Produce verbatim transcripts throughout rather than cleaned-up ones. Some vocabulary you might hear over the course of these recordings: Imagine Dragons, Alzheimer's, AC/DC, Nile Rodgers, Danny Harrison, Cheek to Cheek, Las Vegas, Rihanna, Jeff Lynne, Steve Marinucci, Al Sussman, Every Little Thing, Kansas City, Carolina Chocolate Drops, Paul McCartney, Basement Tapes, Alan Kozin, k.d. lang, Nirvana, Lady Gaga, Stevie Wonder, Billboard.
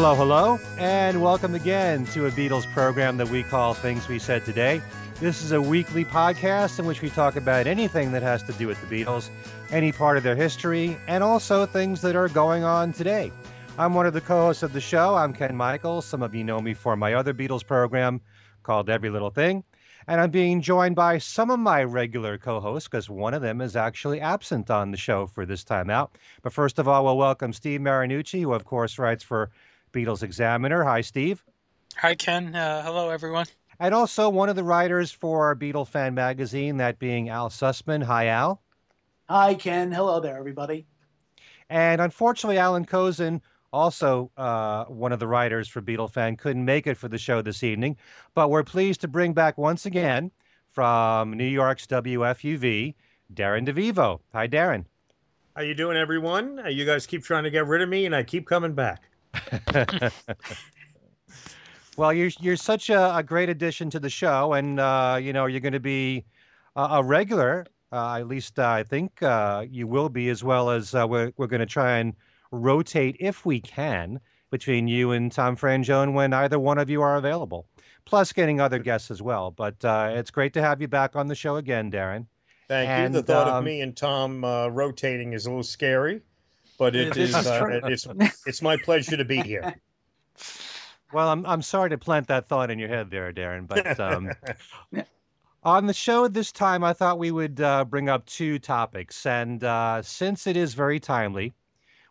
Hello, hello, and welcome again to a Beatles program that we call Things We Said Today. This is a weekly podcast in which we talk about anything that has to do with the Beatles, any part of their history, and also things that are going on today. I'm one of the co-hosts of the show. I'm Ken Michaels. Some of you know me for my other Beatles program called Every Little Thing. And I'm being joined by some of my regular co-hosts because one of them is actually absent on the show for this time out. But first of all, we'll welcome Steve Marinucci, who, of course, writes for Beatles Examiner. Hi, Steve. Hi, Ken. Uh, hello, everyone. And also one of the writers for Beatle Fan Magazine, that being Al Sussman. Hi, Al. Hi, Ken. Hello there, everybody. And unfortunately, Alan Kozin, also uh, one of the writers for Beatle Fan, couldn't make it for the show this evening, but we're pleased to bring back once again from New York's W F U V, Darren DeVivo. Hi, Darren. How you doing, everyone? You guys keep trying to get rid of me, and I keep coming back. Well, you're you're such a, a great addition to the show, and uh, you know you're going to be a, a regular. Uh, at least uh, I think uh, you will be, as well as uh, we're we're going to try and rotate, if we can, between you and Tom Frangione when either one of you are available, plus getting other guests as well. But uh, it's great to have you back on the show again, Darren. Thank and, you. The thought um, of me and Tom uh, rotating is a little scary, but it is uh, it's it's my pleasure to be here. Well, I'm I'm sorry to plant that thought in your head there, Darren, but um, on the show this time, I thought we would uh, bring up two topics, and uh, since it is very timely,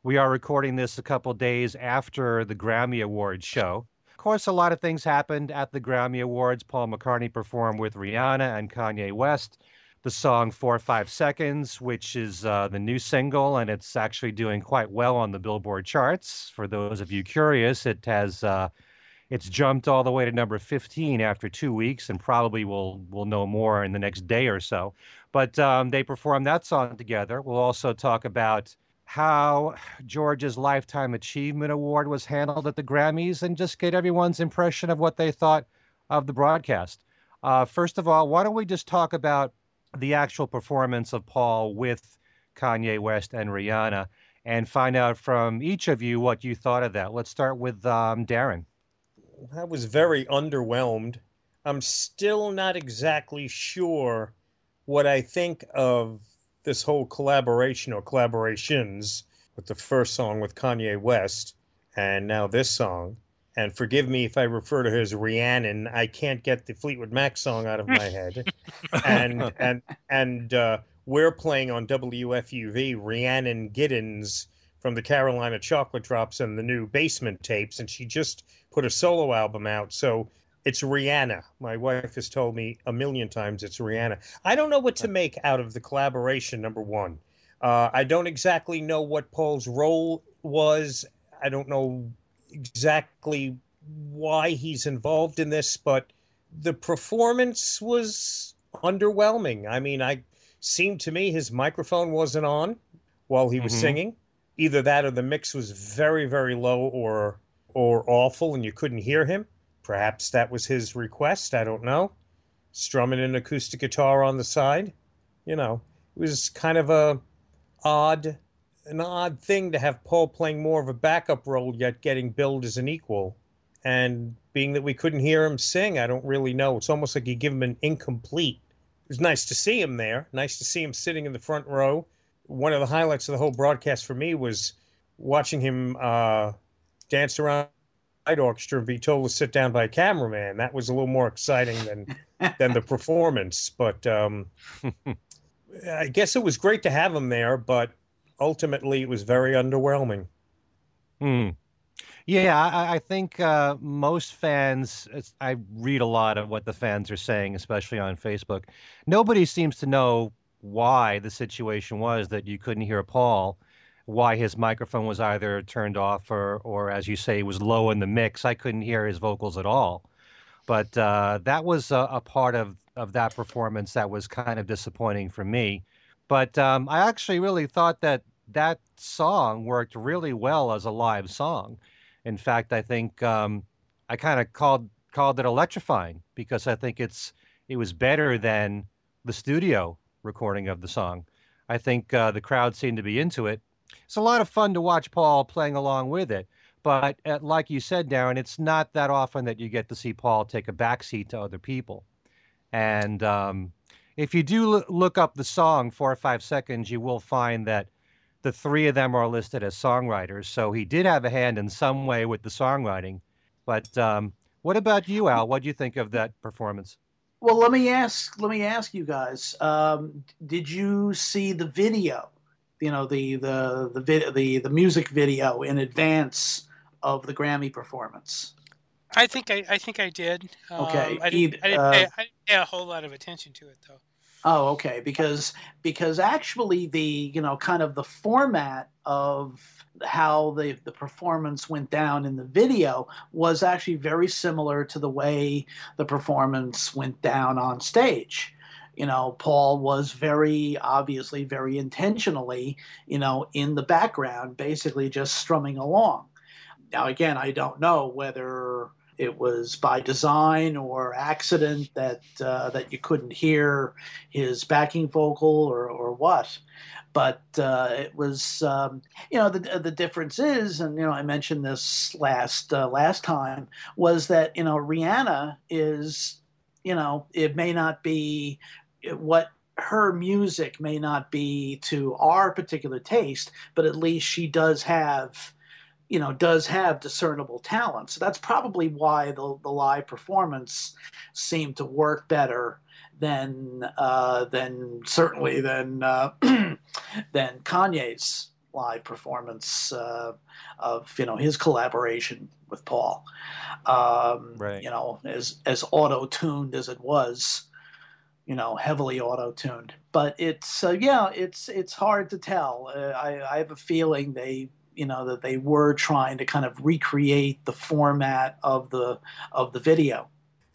we are recording this a couple days after the Grammy Awards show. Of course, a lot of things happened at the Grammy Awards. Paul McCartney performed with Rihanna and Kanye West the song Four or Five Seconds, which is uh, the new single, and it's actually doing quite well on the Billboard charts. For those of you curious, it has uh, it's jumped all the way to number fifteen after two weeks, and probably we'll, we'll know more in the next day or so. But um, they performed that song together. We'll also talk about how George's Lifetime Achievement Award was handled at the Grammys and just get everyone's impression of what they thought of the broadcast. Uh, first of all, why don't we just talk about the actual performance of Paul with Kanye West and Rihanna and find out from each of you what you thought of that. Let's start with um, Darren. I was very underwhelmed. I'm still not exactly sure what I think of this whole collaboration or collaborations with the first song with Kanye West and now this song. And forgive me if I refer to her as Rhiannon. I can't get the Fleetwood Mac song out of my head. and and and uh, we're playing on W F U V Rhiannon Giddens from the Carolina Chocolate Drops and the new Basement Tapes. And she just put a solo album out. So it's Rihanna. My wife has told me a million times it's Rihanna. I don't know what to make out of the collaboration, number one. Uh, I don't exactly know what Paul's role was. I don't know exactly why he's involved in this, but the performance was underwhelming. I mean, I seemed to me his microphone wasn't on while he was mm-hmm. singing. Either that or the mix was very, very low or or awful and you couldn't hear him. Perhaps that was his request. I don't know. Strumming an acoustic guitar on the side. You know, it was kind of a odd, an odd thing to have Paul playing more of a backup role, yet getting billed as an equal. And being that we couldn't hear him sing, I don't really know. It's almost like you give him an incomplete. It was nice to see him there. Nice to see him sitting in the front row. One of the highlights of the whole broadcast for me was watching him uh, dance around orchestra and be told to sit down by a cameraman. That was a little more exciting than than the performance. But um, I guess it was great to have him there, but ultimately it was very underwhelming. Hmm. Yeah, I, I think uh, most fans, I read a lot of what the fans are saying, especially on Facebook. Nobody seems to know why the situation was that you couldn't hear Paul, why his microphone was either turned off or, or as you say, was low in the mix. I couldn't hear his vocals at all. But uh, that was a, a part of, of that performance that was kind of disappointing for me. But um, I actually really thought that that song worked really well as a live song. In fact, I think um, I kind of called called it electrifying because I think it's it was better than the studio recording of the song. I think uh, the crowd seemed to be into it. It's a lot of fun to watch Paul playing along with it, But at, like you said, Darren, it's not that often that you get to see Paul take a backseat to other people. And um, if you do l look up the song Four or Five Seconds, you will find that the three of them are listed as songwriters. So he did have a hand in some way with the songwriting. But um, what about you, Al? What do you think of that performance? Well, let me ask. Let me ask you guys. Um, did you see the video? You know, the the the, vid the the music video in advance of the Grammy performance. I think I, I think I did. Okay, um, I, didn't, Ed, I, didn't pay, uh, I didn't pay a whole lot of attention to it though. Oh, okay, because because actually the you know kind of the format of how the the performance went down in the video was actually very similar to the way the performance went down on stage. You know, Paul was very obviously very intentionally, you know, in the background, basically just strumming along. Now, again, I don't know whether it was by design or accident that uh, that you couldn't hear his backing vocal or, or what. But uh, it was, um, you know, the the difference is, and you know, I mentioned this last uh, last time, was that you know, Rihanna is, you know, it may not be what her music may not be to our particular taste, but at least she does have, you know, does have discernible talent. So that's probably why the the live performance seemed to work better than uh, than certainly than uh, than Kanye's live performance uh, of you know his collaboration with Paul. Um, right. You know, as as auto-tuned as it was, you know, heavily auto-tuned. But it's uh, yeah, it's it's hard to tell. Uh, I I have a feeling they. You know that they were trying to kind of recreate the format of the of the video.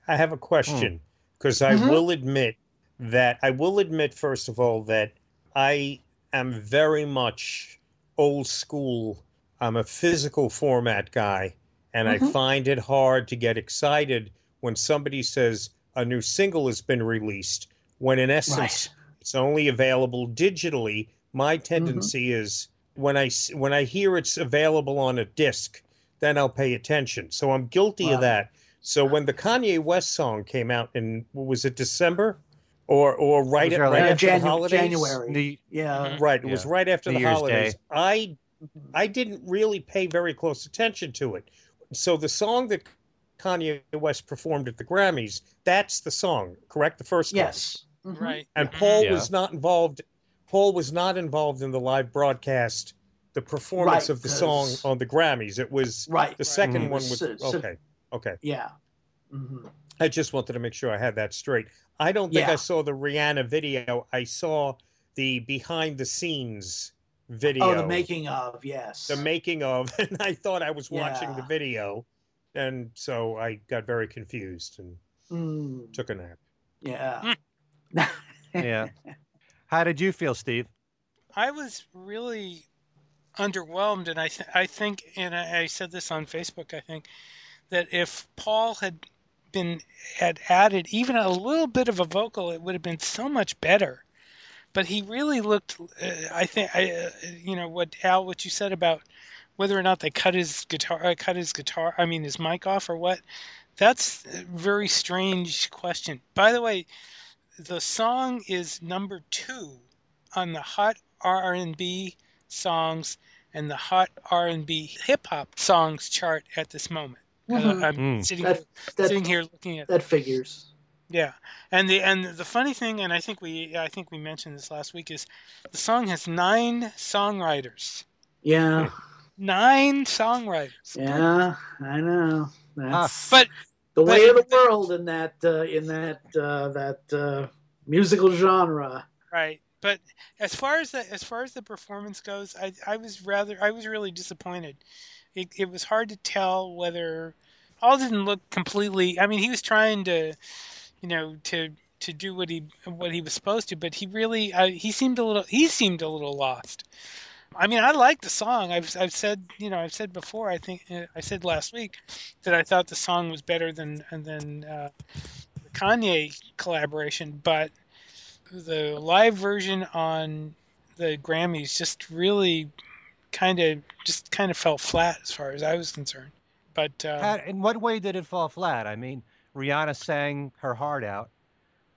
I have a question because mm. mm-hmm. I will admit that I will admit first of all that I am very much old school. I'm a physical format guy, and mm-hmm. I find it hard to get excited when somebody says a new single has been released when in essence right. it's only available digitally. My tendency mm-hmm. is When I, when I hear it's available on a disc, then I'll pay attention. So I'm guilty wow. of that. So when the Kanye West song came out in, was it December? Or or right, at, right after Janu the holidays? January. The, yeah. Right, it yeah. was right after New the Year's holidays. Day. I, I didn't really pay very close attention to it. So the song that Kanye West performed at the Grammys, that's the song, correct? The first yes. one? Yes. Mm-hmm. Right. And Paul yeah. was not involved Paul was not involved in the live broadcast, the performance right, of the song on the Grammys. It was right, the second right. one. Was, so, okay, okay. Yeah. Mm-hmm. I just wanted to make sure I had that straight. I don't think yeah. I saw the Rihanna video. I saw the behind-the-scenes video. Oh, the making of, yes. The making of, and I thought I was watching yeah. the video, and so I got very confused and mm. took a nap. Yeah. yeah. How did you feel, Steve? I was really underwhelmed, and I, th I think, and I, I said this on Facebook, I think, that if Paul had been had added even a little bit of a vocal, it would have been so much better. But he really looked. Uh, I think, I, uh, you know, what Al, what you said about whether or not they cut his guitar, uh, cut his guitar, I mean, his mic off or what? That's a very strange question. By the way. The song is number two on the Hot R and B Songs and the Hot R and B Hip Hop Songs chart at this moment. Mm-hmm. uh, I'm mm. sitting, that, that, sitting here looking at that figures. Yeah, and the and the funny thing, and I think we I think we mentioned this last week, is the song has nine songwriters. Yeah, nine songwriters. Yeah, I know. That's... But. The way but, of the world in that uh, in that uh, that uh, musical genre, right? But as far as the as far as the performance goes, I I was rather I was really disappointed. It it was hard to tell whether Paul didn't look completely. I mean, he was trying to, you know, to to do what he what he was supposed to, but he really uh, he seemed a little he seemed a little lost. I mean, I like the song. I've I've said, you know, I've said before. I think I said last week that I thought the song was better than than uh, the Kanye collaboration, but the live version on the Grammys just really kind of just kind of fell flat as far as I was concerned. But uh, How, in what way did it fall flat? I mean, Rihanna sang her heart out.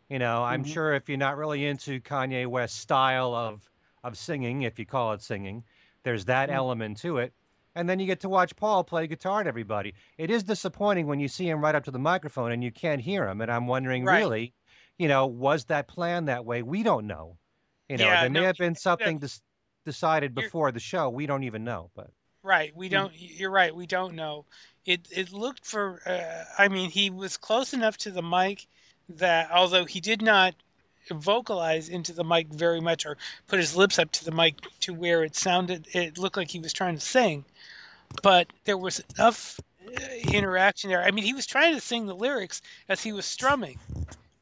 You know, I'm mm-hmm. sure if you're not really into Kanye West's style of of singing, if you call it singing, there's that mm-hmm. element to it. And then you get to watch Paul play guitar to everybody. It is disappointing when you see him right up to the microphone and you can't hear him. And I'm wondering, right. really, you know, was that planned that way? We don't know. You know, yeah, there may no, have been something no, des- decided before the show. We don't even know. But right, we don't. You're right. We don't know. It it looked for. Uh, I mean, he was close enough to the mic that, although he did not vocalize into the mic very much or put his lips up to the mic to where it sounded, it looked like he was trying to sing. But there was enough interaction there. I mean, he was trying to sing the lyrics as he was strumming.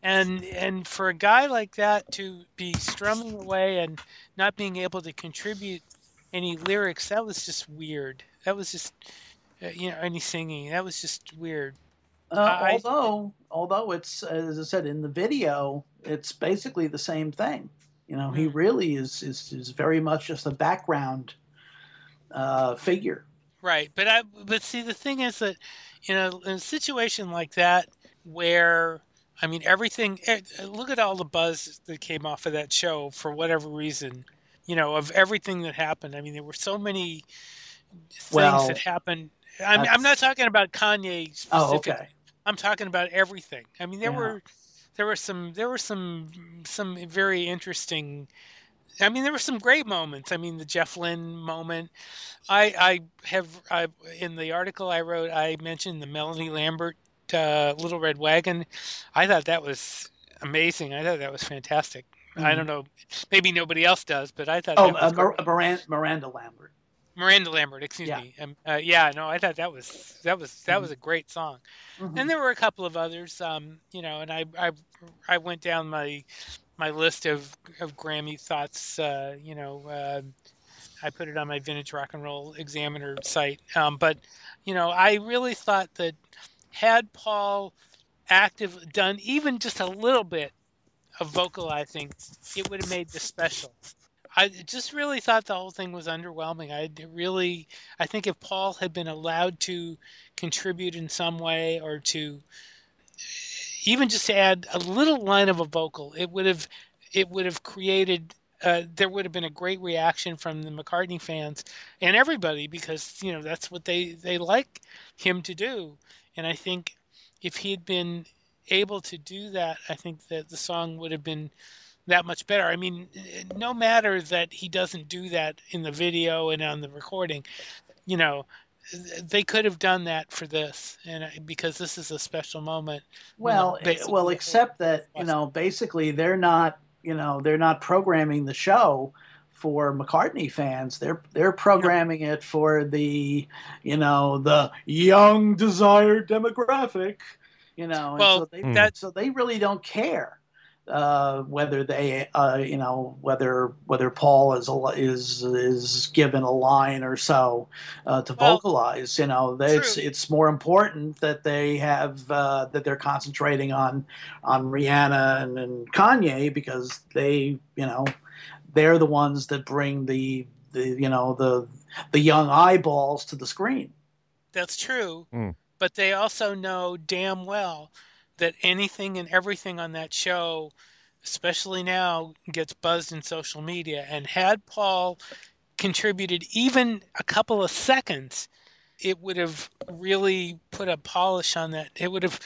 And and for a guy like that to be strumming away and not being able to contribute any lyrics, that was just weird. That was just, you know, any singing. That was just weird. Uh, I, although, although it's, as I said, in the video, it's basically the same thing. You know, he really is is, is very much just a background uh, figure. Right. But, I, but see, the thing is that, you know, in a situation like that where... I mean, everything, look at all the buzz that came off of that show for whatever reason, you know, of everything that happened. I mean, there were so many things well, that happened. I'm, I'm not talking about Kanye specifically. Oh, okay. I'm talking about everything. I mean, there yeah. were, there were some, there were some, some very interesting, I mean, there were some great moments. I mean, the Jeff Lynne moment. I, I have, I, in the article I wrote, I mentioned the Melanie Lambert Uh, Little Red Wagon. I thought that was amazing. I thought that was fantastic. Mm-hmm. I don't know. Maybe nobody else does, but I thought. Oh, that was uh, Mar- Miranda, Miranda Lambert. Miranda Lambert. Excuse yeah. me. Um, uh, yeah. No, I thought that was that was that mm-hmm. was a great song. Mm-hmm. And there were a couple of others. Um, you know, and I I I went down my my list of of Grammy thoughts. Uh, you know, uh, I put it on my Vintage Rock and Roll Examiner site. Um, but you know, I really thought that. Had Paul active done even just a little bit of vocalizing, it would have made this special. I just really thought the whole thing was underwhelming. I really, I think if Paul had been allowed to contribute in some way or to even just add a little line of a vocal, it would have, it would have created. Uh, there would have been a great reaction from the McCartney fans and everybody because you know that's what they they like him to do. And I think if he had been able to do that, I think that the song would have been that much better. I mean, no matter that he doesn't do that in the video and on the recording, you know, they could have done that for this, and because this is a special moment. Well, you know, well, except that you know, basically they're not, you know, they're not programming the show for McCartney fans. They're they're programming it for the, you know, the young desired demographic, you know. Well, and so, they, that, so they really don't care uh, whether they, uh, you know, whether whether Paul is is is given a line or so uh, to well, vocalize. You know, they, it's it's more important that they have uh, that they're concentrating on on Rihanna and, and Kanye because they, you know. They're the ones that bring the, the you know the the young eyeballs to the screen. That's true, mm. but they also know damn well that anything and everything on that show, especially now, gets buzzed in social media. And had Paul contributed even a couple of seconds, it would have really put a polish on that. It would have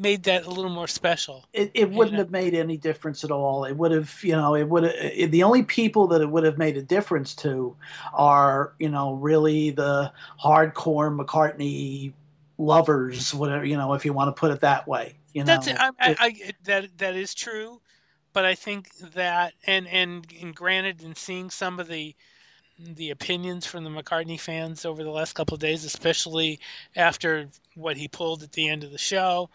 made that a little more special. It, it wouldn't you know? have made any difference at all. It would have, you know, it would have, it, the only people that it would have made a difference to are, you know, really the hardcore McCartney lovers, whatever, you know, if you want to put it that way. You That's know, it. I, I, I, that that is true, but I think that, and and, and granted, in seeing some of the. the opinions from the McCartney fans over the last couple of days, especially after what he pulled at the end of the show,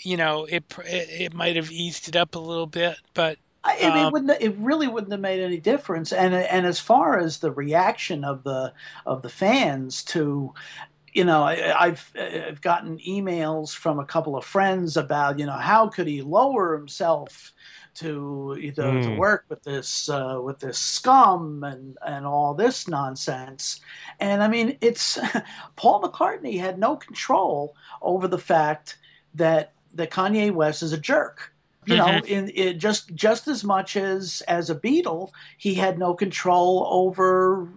you know, it it, it might have eased it up a little bit, but I, I mean, um, it wouldn't, it really wouldn't have made any difference. And and as far as the reaction of the of the fans to you know, I, I've I've gotten emails from a couple of friends about, you know, how could he lower himself to you know, mm. to work with this uh, with this scum and, and all this nonsense. And I mean, it's Paul McCartney had no control over the fact that that Kanye West is a jerk. You know, mm-hmm. in, in just just as much as as a Beatle, he had no control over,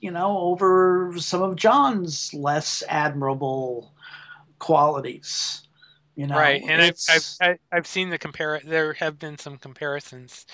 you know, over some of John's less admirable qualities. You know, right, and I've, I've I've seen the compare. There have been some comparisons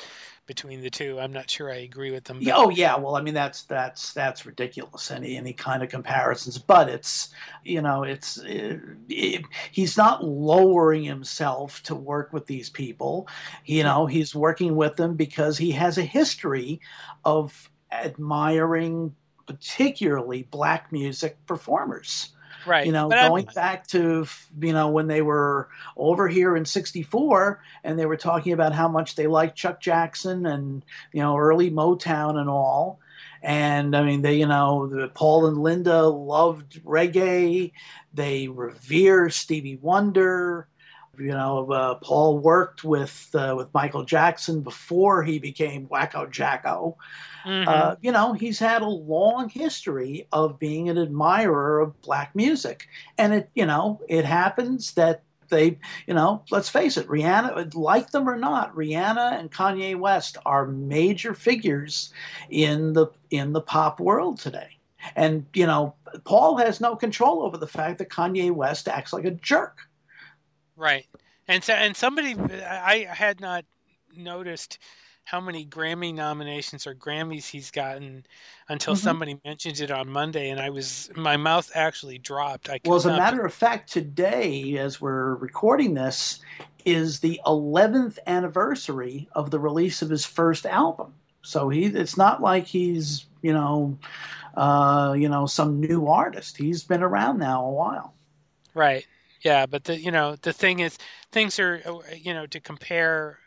between the two. I'm not sure I agree with them. But... oh yeah, well, I mean that's that's that's ridiculous. Any any kind of comparisons, but it's you know it's it, it, he's not lowering himself to work with these people. You know, he's working with them because he has a history of admiring particularly black music performers. Right. You know, but going I'm... back to, you know, when they were over here in sixty-four and they were talking about how much they liked Chuck Jackson and, you know, early Motown and all. And I mean, they, you know, Paul and Linda loved reggae. They revere Stevie Wonder. You know, uh, Paul worked with uh, with Michael Jackson before he became Wacko Jacko. Mm-hmm. Uh, you know, he's had a long history of being an admirer of black music. And, it, you know, it happens that they, you know, let's face it, Rihanna, like them or not, Rihanna and Kanye West are major figures in the in the pop world today. And, you know, Paul has no control over the fact that Kanye West acts like a jerk. Right, and so, and somebody I had not noticed how many Grammy nominations or Grammys he's gotten until mm-hmm. somebody mentioned it on Monday, and I was my mouth actually dropped. I well, as a matter of fact, today as we're recording this is the eleventh anniversary of the release of his first album. So he, it's not like he's you know, uh, you know, some new artist. He's been around now a while. Right. Yeah, but the you know the thing is, things are you know to compare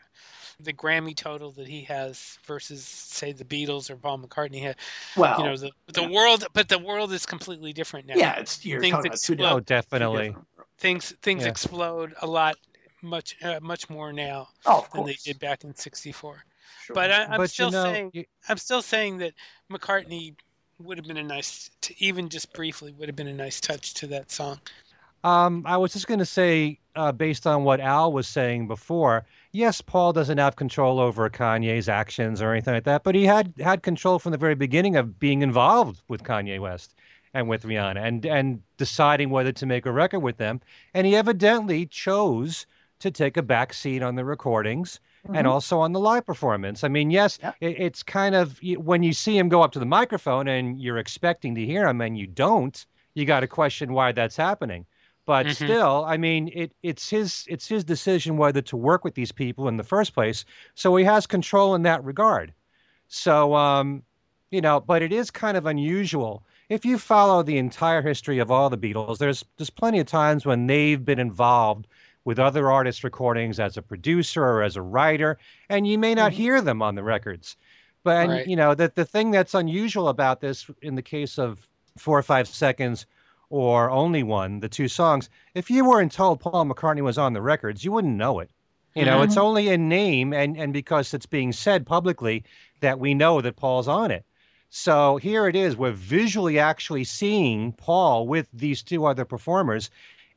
the Grammy total that he has versus say the Beatles or Paul McCartney had. Well, you know the the yeah. world, but the world is completely different now. Yeah, it's you're things talking explode, about two. Oh, definitely. Things things yeah. explode a lot, much uh, much more now oh, of than course. they did back in sixty-four. Sure. But I, I'm but still you know, saying you... I'm still saying that McCartney would have been a nice, to, even just briefly, would have been a nice touch to that song. Um, I was just going to say, uh, based on what Al was saying before, yes, Paul doesn't have control over Kanye's actions or anything like that, but he had, had control from the very beginning of being involved with Kanye West and with Rihanna and, and deciding whether to make a record with them. And he evidently chose to take a back seat on the recordings mm-hmm. and also on the live performance. I mean, yes, yeah. it, it's kind of when you see him go up to the microphone and you're expecting to hear him and you don't, you got to question why that's happening. But mm-hmm. still, I mean, it, it's his it's his decision whether to work with these people in the first place. So he has control in that regard. So, um, you know, but it is kind of unusual. If you follow the entire history of all the Beatles, there's, there's plenty of times when they've been involved with other artists' recordings as a producer or as a writer, and you may not mm-hmm. hear them on the records. But, and, right. you know, that the thing that's unusual about this in the case of Four or Five Seconds or Only One, the two songs, if you weren't told Paul McCartney was on the records, you wouldn't know it. You know, mm-hmm. it's only in name and, and because it's being said publicly that we know that Paul's on it. So here it is. We're visually actually seeing Paul with these two other performers,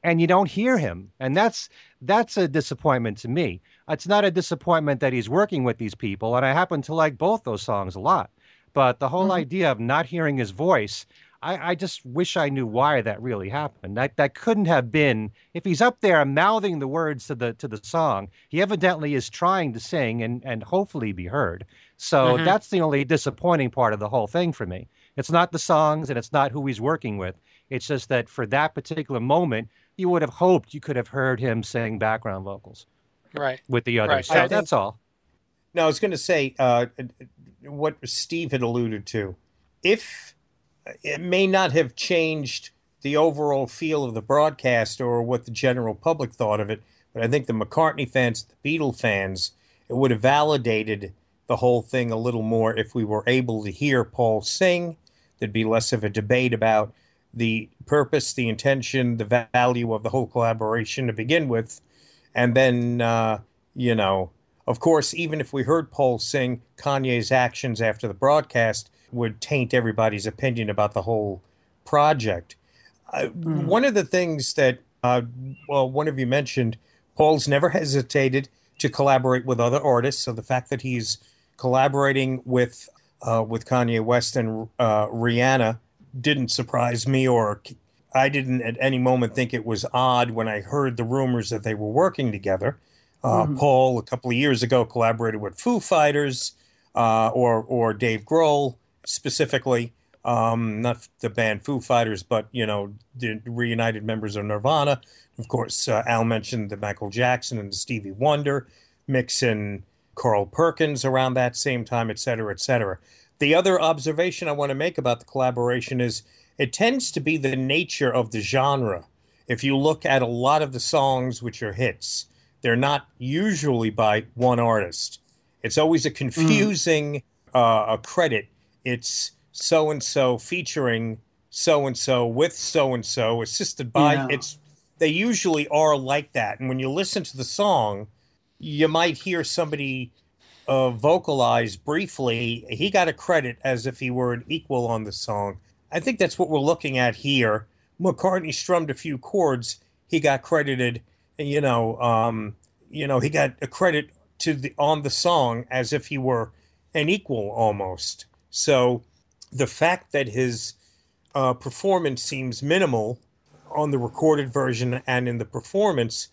and you don't hear him. And that's that's a disappointment to me. It's not a disappointment that he's working with these people, and I happen to like both those songs a lot. But the whole mm-hmm. idea of not hearing his voice... I, I just wish I knew why that really happened. That that couldn't have been. If he's up there mouthing the words to the to the song, he evidently is trying to sing and, and hopefully be heard. So mm-hmm. that's the only disappointing part of the whole thing for me. It's not the songs and it's not who he's working with. It's just that for that particular moment, you would have hoped you could have heard him sing background vocals, right? With the others. Right. So think, that's all. No, I was going to say uh, what Steve had alluded to. If it may not have changed the overall feel of the broadcast or what the general public thought of it, but I think the McCartney fans, the Beatle fans, it would have validated the whole thing a little more if we were able to hear Paul sing. There'd be less of a debate about the purpose, the intention, the value of the whole collaboration to begin with. And then, uh, you know, of course, even if we heard Paul sing, Kanye's actions after the broadcast would taint everybody's opinion about the whole project. Uh, mm. One of the things that, uh, well, one of you mentioned, Paul's never hesitated to collaborate with other artists. So the fact that he's collaborating with uh, with Kanye West and uh, Rihanna didn't surprise me, or I didn't at any moment think it was odd when I heard the rumors that they were working together. Uh, mm-hmm. Paul, a couple of years ago, collaborated with Foo Fighters uh, or or Dave Grohl specifically, um, not the band Foo Fighters, but, you know, the reunited members of Nirvana. Of course, uh, Al mentioned the Michael Jackson and the Stevie Wonder mix in Carl Perkins around that same time, et cetera, et cetera. The other observation I want to make about the collaboration is it tends to be the nature of the genre. If you look at a lot of the songs which are hits, they're not usually by one artist. It's always a confusing mm. uh, a credit. It's so-and-so featuring so-and-so with so-and-so assisted by. Yeah. It's they usually are like that. And when you listen to the song, you might hear somebody Uh, vocalized briefly, he got a credit as if he were an equal on the song. I think that's what we're looking at here. McCartney strummed a few chords. He got credited, you know, um, you know, he got a credit to the on the song as if he were an equal almost. So the fact that his uh, performance seems minimal on the recorded version and in the performance,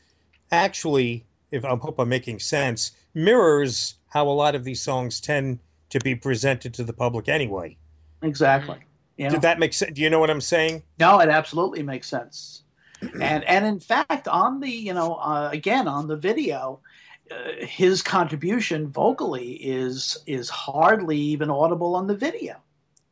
actually, if I hope I'm making sense, mirrors how a lot of these songs tend to be presented to the public anyway. Exactly. You know? Did that make sense? Do you know what I'm saying? No, it absolutely makes sense. And and in fact, on the, you know, uh, again, on the video, uh, his contribution vocally is is hardly even audible on the video.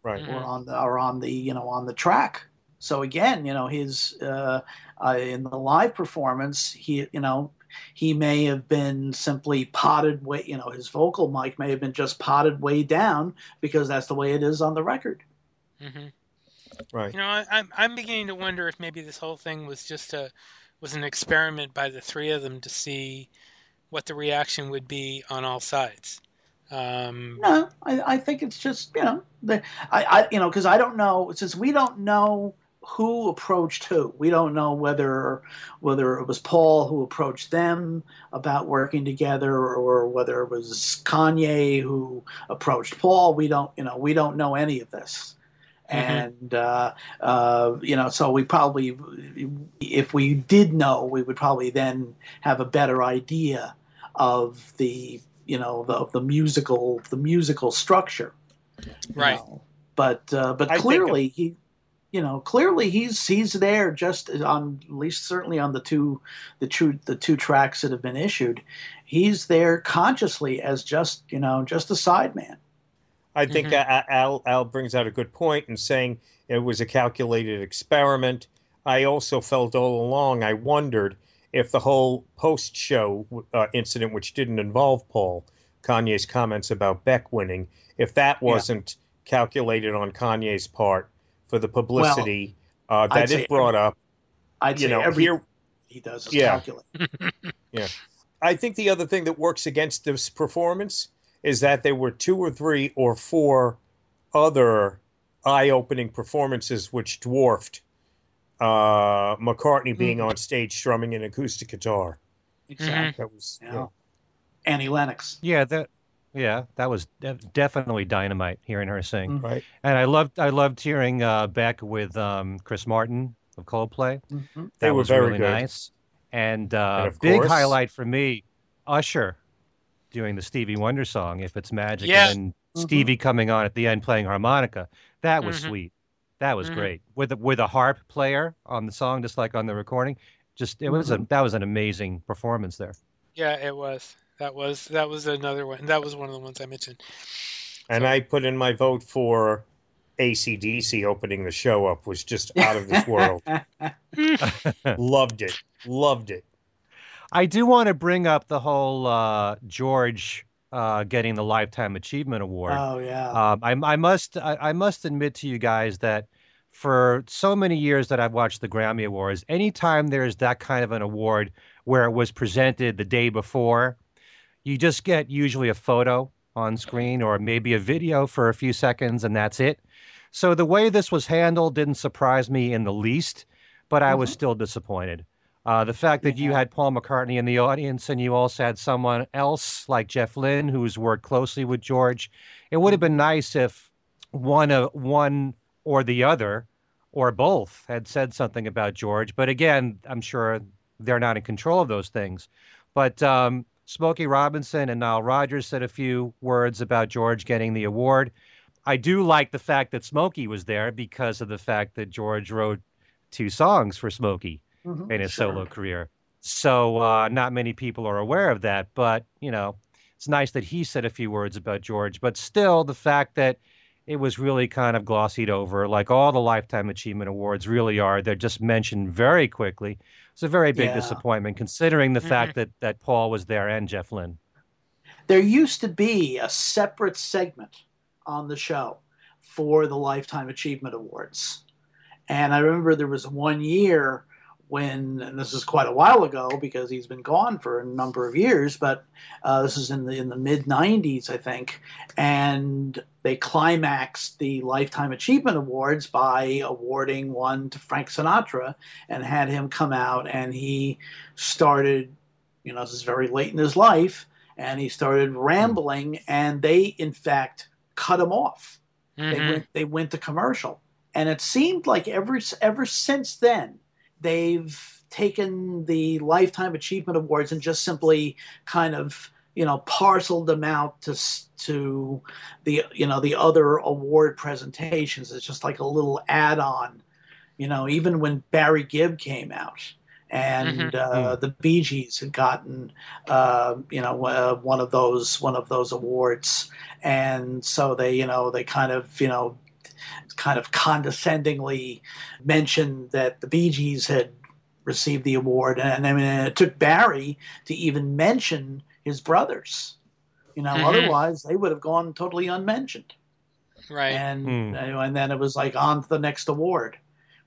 Right. Mm-hmm. Or on the, or on the, you know, on the track. So again, you know, his, uh, uh, in the live performance, he, you know, he may have been simply potted way, you know, his vocal mic may have been just potted way down because that's the way it is on the record. Mm-hmm. Right. You know, I, I'm I'm beginning to wonder if maybe this whole thing was just a was an experiment by the three of them to see what the reaction would be on all sides. Um, no, I, I think it's just, you know, the, I, I you know because I don't know, since we don't know who approached who. We don't know whether whether it was Paul who approached them about working together, or whether it was Kanye who approached Paul. We don't, you know, we don't know any of this. Mm-hmm. And uh, uh, you know, so we probably, if we did know, we would probably then have a better idea of the, you know, the the musical the musical structure. Right. You know? But uh, but I clearly think of- he. You know, clearly he's he's there just on, at least certainly on the two the two the two tracks that have been issued. He's there consciously as just, you know, just a sideman. I think mm-hmm. Al Al brings out a good point in saying it was a calculated experiment. I also felt all along, I wondered if the whole post-show uh, incident, which didn't involve Paul, Kanye's comments about Beck winning, if that wasn't yeah. calculated on Kanye's part. For the publicity well, uh, that it brought every, up. I'd you say know, every here, he does is yeah. calculate. yeah. I think the other thing that works against this performance is that there were two or three or four other eye-opening performances which dwarfed uh, McCartney being mm-hmm. on stage strumming an acoustic guitar. Exactly. That was, yeah. Yeah. Annie Lennox. Yeah, that... Yeah, that was de- definitely dynamite. Hearing her sing, right? And I loved, I loved hearing uh, Beck with um, Chris Martin of Coldplay. Mm-hmm. They were very really good. Nice. And, uh, and of big course, highlight for me, Usher doing the Stevie Wonder song "If It's Magic," yeah. and mm-hmm. Stevie coming on at the end playing harmonica. That was mm-hmm. sweet. That was mm-hmm. great with a, with a harp player on the song, just like on the recording. Just it mm-hmm. was a that was an amazing performance there. Yeah, it was. That was that was another one. That was one of the ones I mentioned. And so. I put in my vote for A C D C opening the show up. Was just out of this world. Loved it. Loved it. I do want to bring up the whole uh, George uh, getting the Lifetime Achievement Award. Oh, yeah. Um, I, I must I, I must admit to you guys that for so many years that I've watched the Grammy Awards, anytime there's that kind of an award where it was presented the day before, you just get usually a photo on screen or maybe a video for a few seconds, and that's it. So the way this was handled didn't surprise me in the least, but I mm-hmm. was still disappointed. Uh, the fact that yeah. you had Paul McCartney in the audience and you also had someone else like Jeff Lynne, who's worked closely with George, it would have been nice if one of one or the other or both had said something about George. But again, I'm sure they're not in control of those things. But um, Smokey Robinson and Nile Rodgers said a few words about George getting the award. I do like the fact that Smokey was there because of the fact that George wrote two songs for Smokey. Mm-hmm, in his sure. solo career. So uh, not many people are aware of that, but, you know, it's nice that he said a few words about George, but still the fact that it was really kind of glossied over, like all the Lifetime Achievement Awards really are. They're just mentioned very quickly. It's a very big yeah. disappointment considering the mm-hmm. fact that, that Paul was there and Jeff Lynne. There used to be a separate segment on the show for the Lifetime Achievement Awards. And I remember there was one year when, and this is quite a while ago because he's been gone for a number of years, but uh, this is in the in the mid nineties, I think, and they climaxed the Lifetime Achievement Awards by awarding one to Frank Sinatra and had him come out, and he started, you know, this is very late in his life, and he started rambling, and they, in fact, cut him off. Mm-hmm. They went, they went to commercial, and it seemed like ever, ever since then, they've taken the Lifetime Achievement Awards and just simply kind of, you know, parceled them out to to the, you know, the other award presentations. It's just like a little add-on, you know, even when Barry Gibb came out and mm-hmm. uh, the Bee Gees had gotten, uh, you know, uh, one of those one of those awards. And so they, you know, they kind of, you know, kind of condescendingly mentioned that the Bee Gees had received the award. And I mean, it took Barry to even mention his brothers. You know, mm-hmm. otherwise they would have gone totally unmentioned. Right. And mm. and then it was like on to the next award.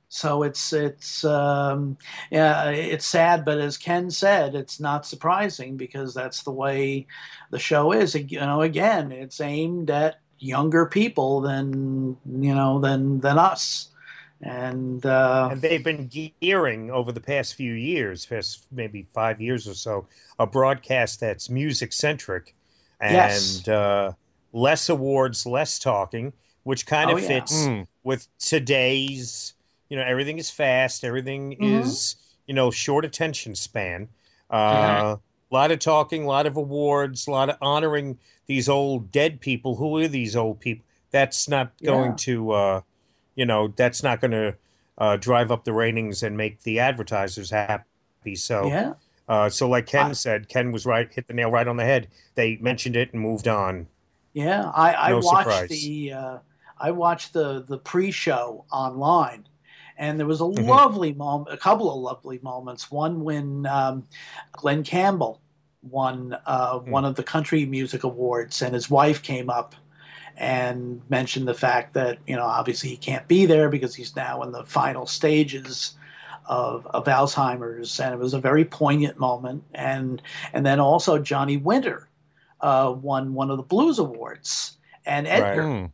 So it's it's um, yeah, it's sad, but as Ken said, it's not surprising because that's the way the show is. You know, again, it's aimed at younger people than you know than than us, and uh and they've been gearing over the past few years, past maybe five years or so, a broadcast that's music centric and yes. uh less awards, less talking, which kind oh, of fits yeah. mm. with today's, you know, everything is fast, everything mm-hmm. is, you know, short attention span. uh yeah. A lot of talking, a lot of awards, a lot of honoring these old dead people. Who are these old people? That's not going yeah. to, uh, you know, that's not going to uh, drive up the ratings and make the advertisers happy. So, yeah. uh, so like Ken I, said, Ken was right, hit the nail right on the head. They mentioned it and moved on. Yeah, I, I no watched surprise. the uh, I watched the the pre-show online. And there was a mm-hmm. lovely moment, a couple of lovely moments. One when um, Glen Campbell won uh, mm-hmm. one of the country music awards, and his wife came up and mentioned the fact that, you know, obviously he can't be there because he's now in the final stages of, of Alzheimer's. And it was a very poignant moment. And and then also Johnny Winter uh, won one of the blues awards, and Edgar. Right. Mm.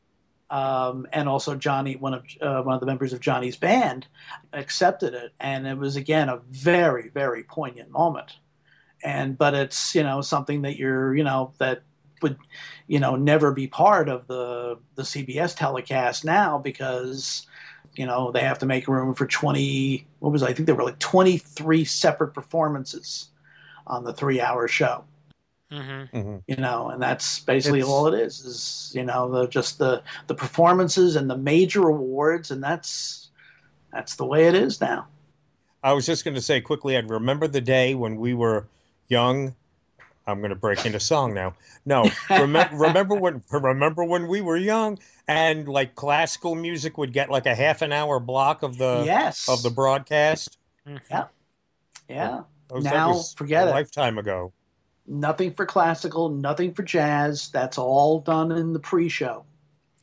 Um, and also Johnny, one of uh, one of the members of Johnny's band, accepted it, and it was again a very, very poignant moment. And but it's, you know, something that you're, you know, that would, you know, never be part of the the C B S telecast now because, you know, they have to make room for twenty. What was it? I think there were like twenty-three separate performances on the three-hour show. Mm-hmm. You know, and that's basically it's, all it is, is, you know, the, just the, the performances and the major awards. And that's that's the way it is now. I was just going to say quickly, I remember the day when we were young. I'm going to break into song now. No, remember, remember when remember when we were young and like classical music would get like a half an hour block of the yes. of the broadcast. Yeah. Yeah. Was, now, forget it. A lifetime ago. Nothing for classical, nothing for jazz. That's all done in the pre-show.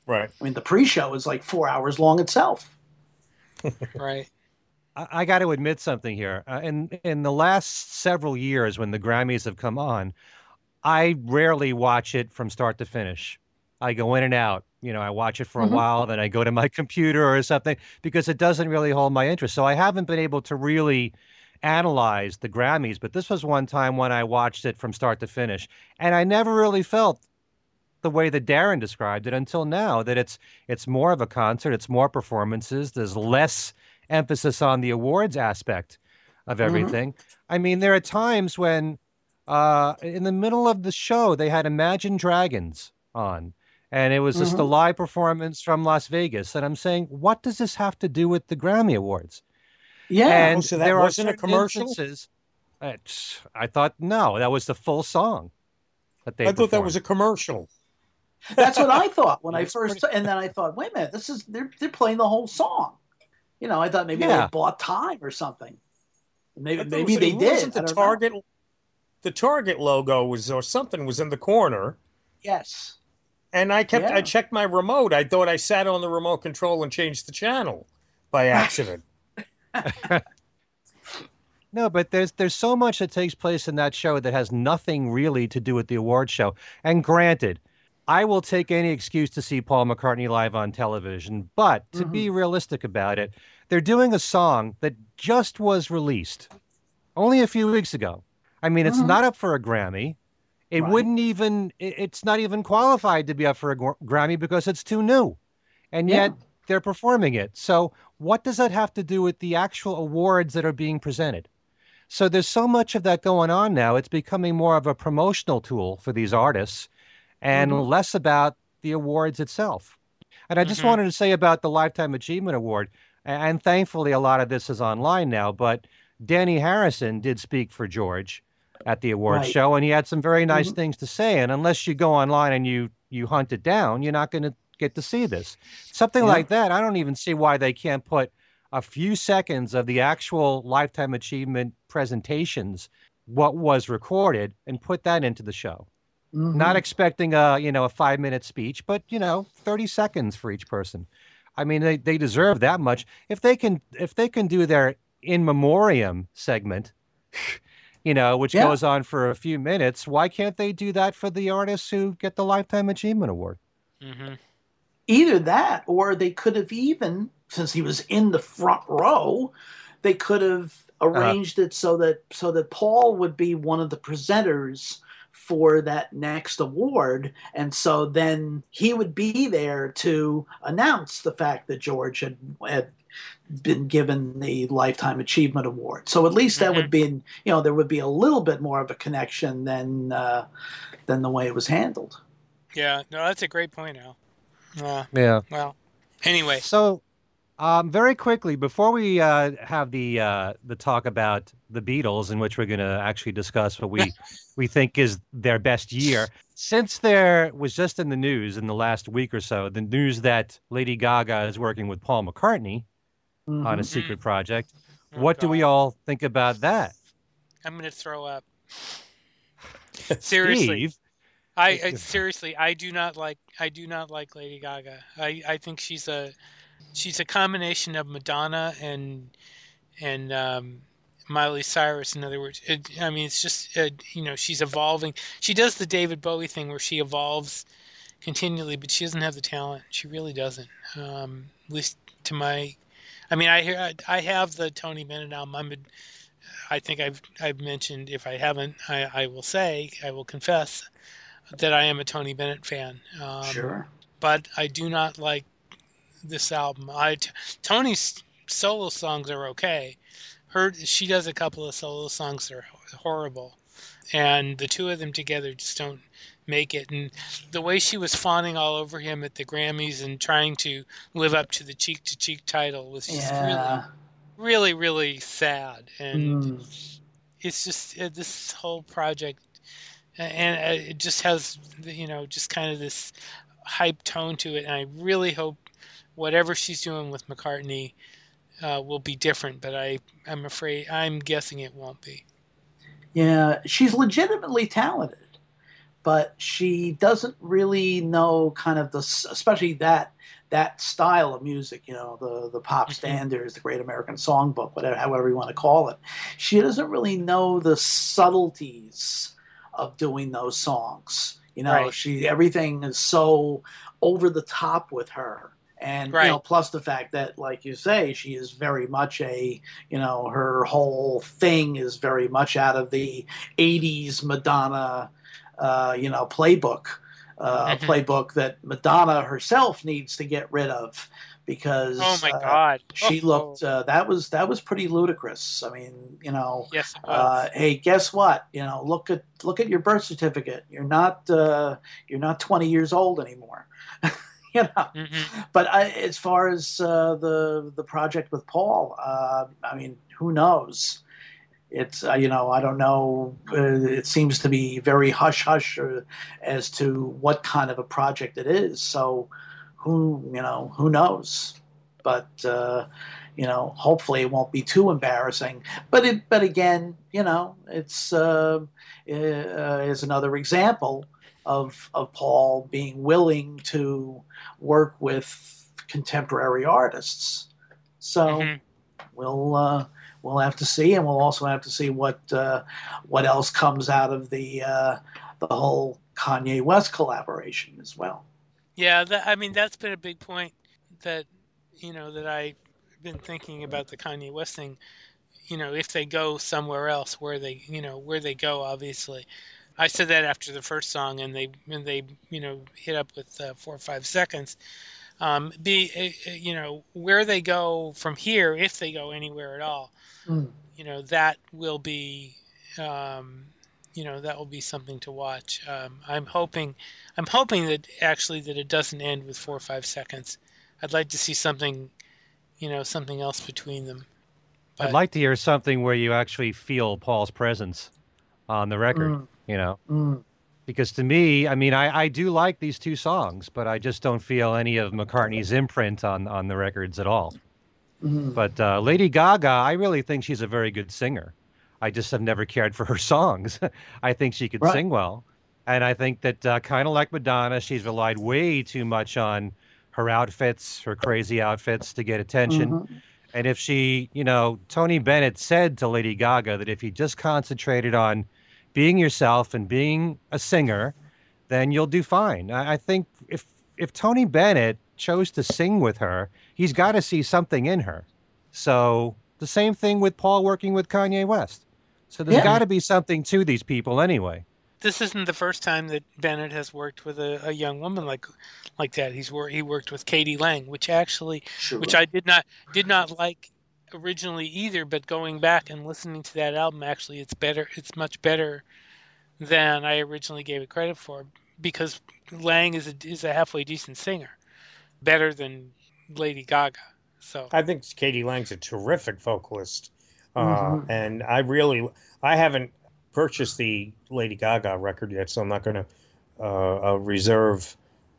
Right. I mean, the pre-show is like four hours long itself. Right. I, I got to admit something here. Uh, in, in the last several years when the Grammys have come on, I rarely watch it from start to finish. I go in and out. You know, I watch it for a mm-hmm. while, then I go to my computer or something because it doesn't really hold my interest. So I haven't been able to really analyze the Grammys, but this was one time when I watched it from start to finish. And I never really felt the way that Darren described it until now, that it's it's more of a concert, it's more performances, there's less emphasis on the awards aspect of everything. Mm-hmm. I mean, there are times when uh, in the middle of the show, they had Imagine Dragons on. And it was just mm-hmm. a live performance from Las Vegas. And I'm saying, what does this have to do with the Grammy Awards? Yeah, and so that there wasn't a commercial? I thought, no, that was the full song that they I performed. Thought that was a commercial. That's what I thought when I first, and then I thought, wait a minute, this is, they're, they're playing the whole song. You know, I thought maybe yeah. they bought time or something. Maybe maybe they did. The Target, the Target logo was, or something was in the corner. Yes. And I kept, yeah. I checked my remote. I thought I sat on the remote control and changed the channel by accident. No, but there's there's so much that takes place in that show that has nothing really to do with the award show. And granted, I will take any excuse to see Paul McCartney live on television. But to mm-hmm. be realistic about it, they're doing a song that just was released only a few weeks ago. I mean, it's mm-hmm. not up for a Grammy. It right. wouldn't even, it's not even qualified to be up for a Grammy because it's too new. And yet yeah. they're performing it. So what does that have to do with the actual awards that are being presented? So there's so much of that going on now. It's becoming more of a promotional tool for these artists and mm-hmm. less about the awards itself. And I just mm-hmm. wanted to say about the Lifetime Achievement Award, and thankfully a lot of this is online now, but Danny Harrison did speak for George at the awards right. show, and he had some very nice mm-hmm. things to say. And unless you go online and you you hunt it down, you're not going to get to see this. Something yeah. like that, I don't even see why they can't put a few seconds of the actual Lifetime Achievement presentations, what was recorded, and put that into the show. Mm-hmm. Not expecting a, you know, a five-minute speech, but, you know, thirty seconds for each person. I mean, they, they deserve that much. If they can, if they can do their in memoriam segment... you know, which yeah. goes on for a few minutes. Why can't they do that for the artists who get the Lifetime Achievement Award? Mm-hmm. Either that, or they could have even, since he was in the front row, they could have arranged uh, it so that so that Paul would be one of the presenters for that next award. And so then he would be there to announce the fact that George had, had been given the Lifetime Achievement Award. So at least that would be, you know, there would be a little bit more of a connection than uh, than the way it was handled. Yeah, no, that's a great point, Al. Uh, yeah. Well, anyway. So um, very quickly, before we uh, have the uh, the talk about the Beatles, in which we're going to actually discuss what we, we think is their best year, since there was just in the news in the last week or so, the news that Lady Gaga is working with Paul McCartney Mm-hmm. on a secret project. Oh, what God. Do we all think about that? I'm going to throw up. Seriously. I, I seriously, I do not like I do not like Lady Gaga. I, I think she's a she's a combination of Madonna and and um, Miley Cyrus, in other words. It, I mean, it's just uh, you know, she's evolving. She does the David Bowie thing where she evolves continually, but she doesn't have the talent. She really doesn't. Um, at least to my I mean, I hear I have the Tony Bennett album. I'm a, I think I've I've mentioned, if I haven't, I, I will say, I will confess that I am a Tony Bennett fan. Um, sure. But I do not like this album. I Tony's solo songs are okay. Her she does a couple of solo songs that are horrible, and the two of them together just don't make it. And the way she was fawning all over him at the Grammys and trying to live up to the cheek to cheek title was just yeah. really, really, really sad. And mm. it's just uh, this whole project, and uh, it just has, you know, just kind of this hype tone to it. And I really hope whatever she's doing with McCartney uh, will be different, but I, I'm afraid, I'm guessing it won't be. Yeah, she's legitimately talented. But she doesn't really know kind of the, especially that that style of music, you know, the, the pop standards, the Great American Songbook, whatever, however you want to call it. She doesn't really know the subtleties of doing those songs. You know, right. she everything is so over the top with her. And, right. you know, plus the fact that, like you say, she is very much a, you know, her whole thing is very much out of the eighties Madonna, uh, you know, playbook, uh, mm-hmm. playbook that Madonna herself needs to get rid of because oh my uh, God. she oh. looked, uh, that was, that was pretty ludicrous. I mean, you know, yes, uh, hey, guess what? You know, look at, look at your birth certificate. You're not, uh, you're not twenty years old anymore. You know, mm-hmm. but I, as far as uh, the the project with Paul, uh, I mean, who knows? It's uh, you know, I don't know. Uh, it seems to be very hush hush as to what kind of a project it is. So, who you know, who knows? But uh, you know, hopefully it won't be too embarrassing. But it, but again, you know, it's uh, uh, is another example of of Paul being willing to work with contemporary artists, so mm-hmm. we'll uh, we'll have to see, and we'll also have to see what uh, what else comes out of the uh, the whole Kanye West collaboration as well. Yeah, that, I mean that's been a big point that you know that I've been thinking about the Kanye West thing. You know, if they go somewhere else, where they you know where they go, obviously. I said that after the first song, and they and they you know hit up with uh, Four or Five Seconds. Um, be uh, you know where they go from here, if they go anywhere at all, mm. you know that will be um, you know that will be something to watch. Um, I'm hoping I'm hoping that actually that it doesn't end with Four or Five Seconds. I'd like to see something you know something else between them. But I'd like to hear something where you actually feel Paul's presence on the record. Mm. You know, mm. because to me, I mean, I, I do like these two songs, but I just don't feel any of McCartney's imprint on, on the records at all. Mm. But uh, Lady Gaga, I really think she's a very good singer. I just have never cared for her songs. I think she could right. sing well. And I think that uh, kind of like Madonna, she's relied way too much on her outfits, her crazy outfits to get attention. Mm-hmm. And if she, you know, Tony Bennett said to Lady Gaga that if you just concentrated on being yourself and being a singer, then you'll do fine. I, I think if if Tony Bennett chose to sing with her, he's got to see something in her. So the same thing with Paul working with Kanye West. So there's yeah. got to be something to these people anyway. This isn't the first time that Bennett has worked with a, a young woman like like that. He's wor- he worked with k d. Lang, which actually, sure. which I did not did not like originally either, but going back and listening to that album, actually it's better it's much better than I originally gave it credit for, because Lang is a, is a halfway decent singer, better than Lady Gaga. So I think k d. Lang's a terrific vocalist. Mm-hmm. uh, and I really I haven't purchased the Lady Gaga record yet, so I'm not going to uh, uh, reserve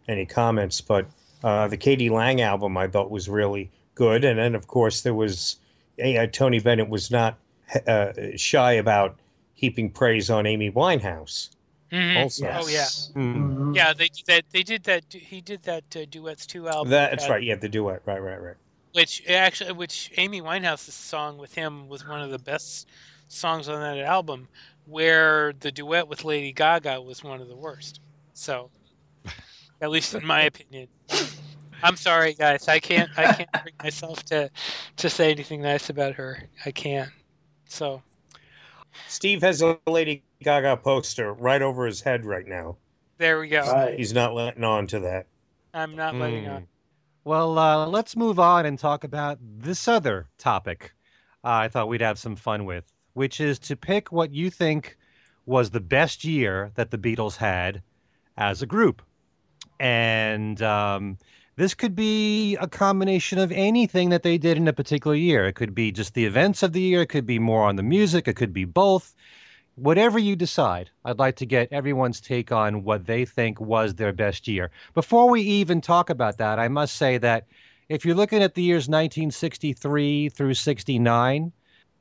any comments, but uh, the k d. Lang album I thought was really good. And then of course there was Uh, Tony Bennett was not uh, shy about heaping praise on Amy Winehouse. Mm-hmm. Also. Oh yeah, mm-hmm. yeah. They did that. They did that. He did that uh, Duets two album. That's right. Yeah, the duet. Right, right, right. Which actually, which Amy Winehouse's song with him was one of the best songs on that album. Where the duet with Lady Gaga was one of the worst. So, at least in my opinion. I'm sorry, guys. I can't. I can't bring myself to, to say anything nice about her. I can't. So, Steve has a Lady Gaga poster right over his head right now. There we go. Right. He's not letting on to that. I'm not letting mm. on. Well, uh, let's move on and talk about this other topic. Uh, I thought we'd have some fun with, which is to pick what you think was the best year that the Beatles had as a group, and. Um, This could be a combination of anything that they did in a particular year. It could be just the events of the year. It could be more on the music. It could be both. Whatever you decide, I'd like to get everyone's take on what they think was their best year. Before we even talk about that, I must say that if you're looking at the years nineteen sixty-three through sixty-nine,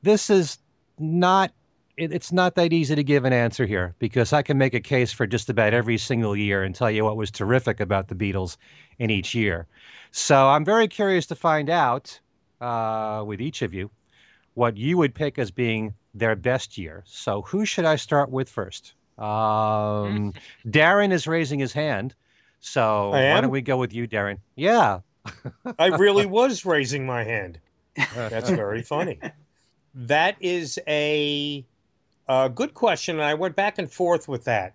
this is not it, it's not that easy to give an answer here, because I can make a case for just about every single year and tell you what was terrific about the Beatles in each year. So I'm very curious to find out uh, with each of you what you would pick as being their best year. So who should I start with first? Um, Darren is raising his hand. So why don't we go with you, Darren? Yeah. I really was raising my hand. That's very funny. That is a, a good question, and I went back and forth with that.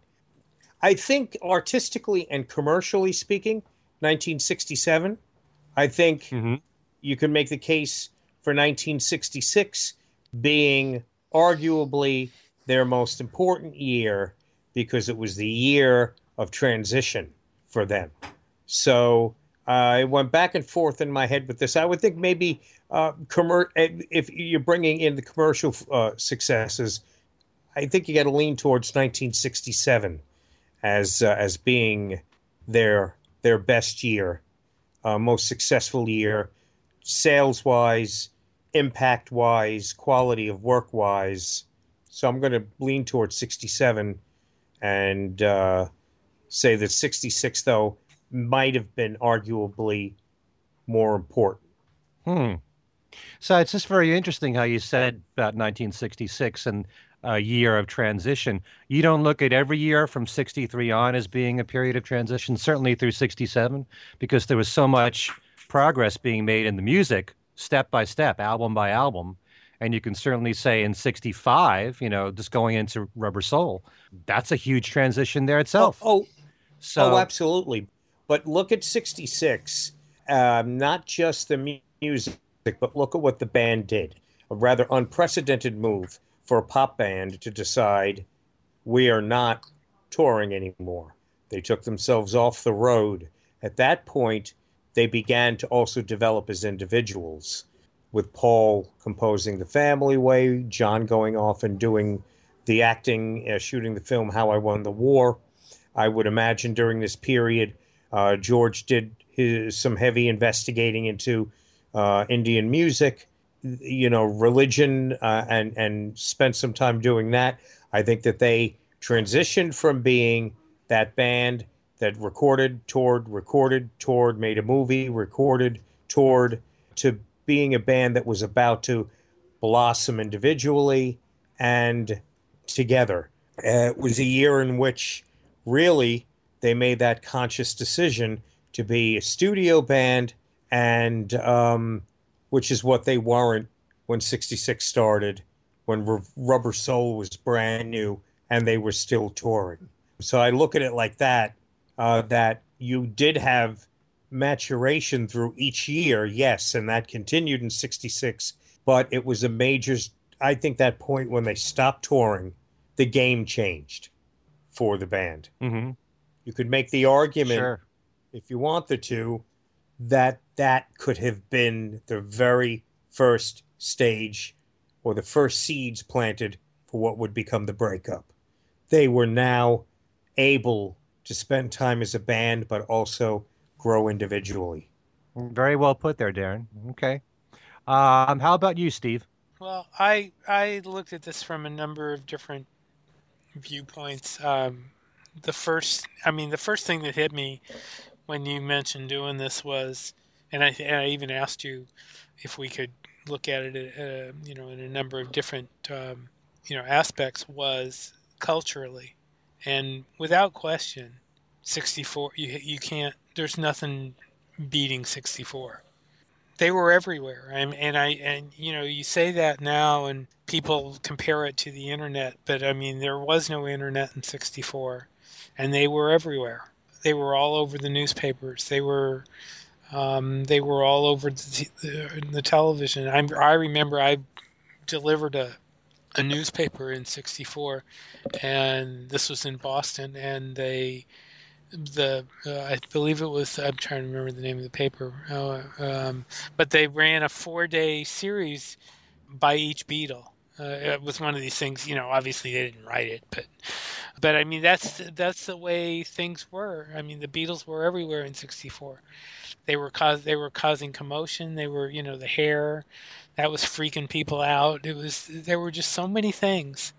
I think artistically and commercially speaking, nineteen sixty-seven. I think mm-hmm. you can make the case for nineteen sixty-six being arguably their most important year, because it was the year of transition for them. So uh, I went back and forth in my head with this. I would think maybe uh, commer- if you're bringing in the commercial uh, successes, I think you got to lean towards nineteen sixty-seven as uh, as being their their best year, uh, most successful year, sales-wise, impact-wise, quality of work-wise. So I'm going to lean towards sixty-seven and uh, say that sixty-six, though, might have been arguably more important. Hmm. So it's just very interesting how you said about nineteen sixty-six and a year of transition. You don't look at every year from sixty-three on as being a period of transition, certainly through sixty-seven, because there was so much progress being made in the music, step by step, album by album. And you can certainly say in sixty-five, you know, just going into Rubber Soul, that's a huge transition there itself. Oh, oh, so, oh absolutely. But look at sixty-six, uh, not just the music, but look at what the band did. A rather unprecedented move for a pop band to decide we are not touring anymore. They took themselves off the road. At that point, they began to also develop as individuals, with Paul composing The Family Way, John going off and doing the acting, uh, shooting the film How I Won the War. I would imagine during this period, uh, George did his, some heavy investigating into uh, Indian music, you know, religion, uh, and, and spent some time doing that. I think that they transitioned from being that band that recorded, toured, recorded, toured, made a movie, recorded, toured, to being a band that was about to blossom individually and together. Uh, it was a year in which really they made that conscious decision to be a studio band, and um, which is what they weren't when sixty-six started, when Re- Rubber Soul was brand new and they were still touring. So I look at it like that, uh, that you did have maturation through each year, yes, and that continued in sixty-six, but it was a major, I think that point when they stopped touring, the game changed for the band. Mm-hmm. You could make the argument, sure, if you want the to, that that could have been the very first stage or the first seeds planted for what would become the breakup. They were now able to spend time as a band, but also grow individually. Very well put there, Darren. Okay. Um, how about you, Steve? Well, I I looked at this from a number of different viewpoints. Um, the first, I mean, the first thing that hit me when you mentioned doing this was, and I, and I even asked you if we could look at it, uh, you know, in a number of different, um, you know, aspects, was culturally. And without question, sixty-four, you you can't, there's nothing beating sixty-four. They were everywhere. And, and I, and you know, you say that now and people compare it to the internet, but I mean, there was no internet in sixty-four, and they were everywhere. They were all over the newspapers. They were, um, they were all over the, the, the television. I I remember I delivered a, a newspaper in sixty-four, and this was in Boston, and they, the uh, I believe it was, I'm trying to remember the name of the paper, uh, um, but they ran a four-day series by each Beatle. Uh, it was one of these things, you know, obviously they didn't write it, but but I mean, that's that's the way things were. I mean, the Beatles were everywhere in sixty-four. They were cause they were causing commotion. They were, you know, the hair that was freaking people out. It was, there were just so many things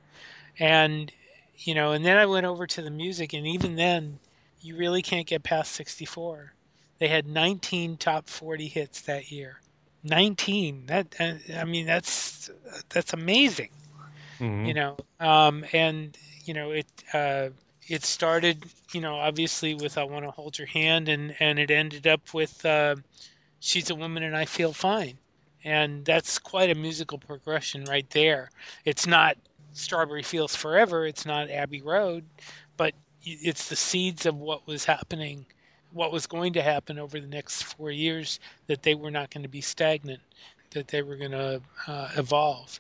And, you know, and then I went over to the music, and even then, you really can't get past sixty-four. They had nineteen top forty hits that year. nineteen. That I mean, that's that's amazing. Mm-hmm. You know, um, and you know it. Uh, it started, you know, obviously with "I Want to Hold Your Hand," and and it ended up with uh, "She's a Woman and I Feel Fine," and that's quite a musical progression right there. It's not Strawberry Fields Forever. It's not Abbey Road, but it's the seeds of what was happening, what was going to happen over the next four years, that they were not going to be stagnant, that they were going to uh, evolve.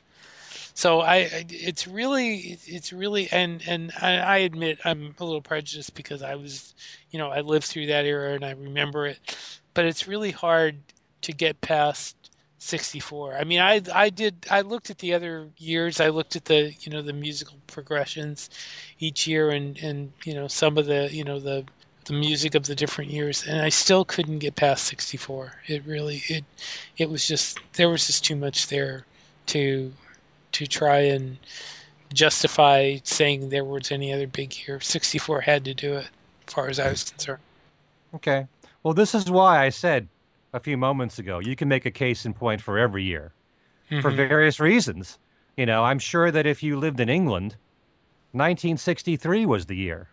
So I, it's really, it's really, and, and I, I admit I'm a little prejudiced because I was, you know, I lived through that era and I remember it, but it's really hard to get past sixty-four. I mean, I, I did, I looked at the other years, I looked at the, you know, the musical progressions each year and, and, you know, some of the, you know, the, the music of the different years, and I still couldn't get past sixty-four. It really, it, it was just, there was just too much there to, to try and justify saying there was any other big year. sixty-four had to do it, as far as I was concerned. Okay. Well, this is why I said a few moments ago, you can make a case in point for every year, mm-hmm. for various reasons. You know, I'm sure that if you lived in England, nineteen sixty-three was the year.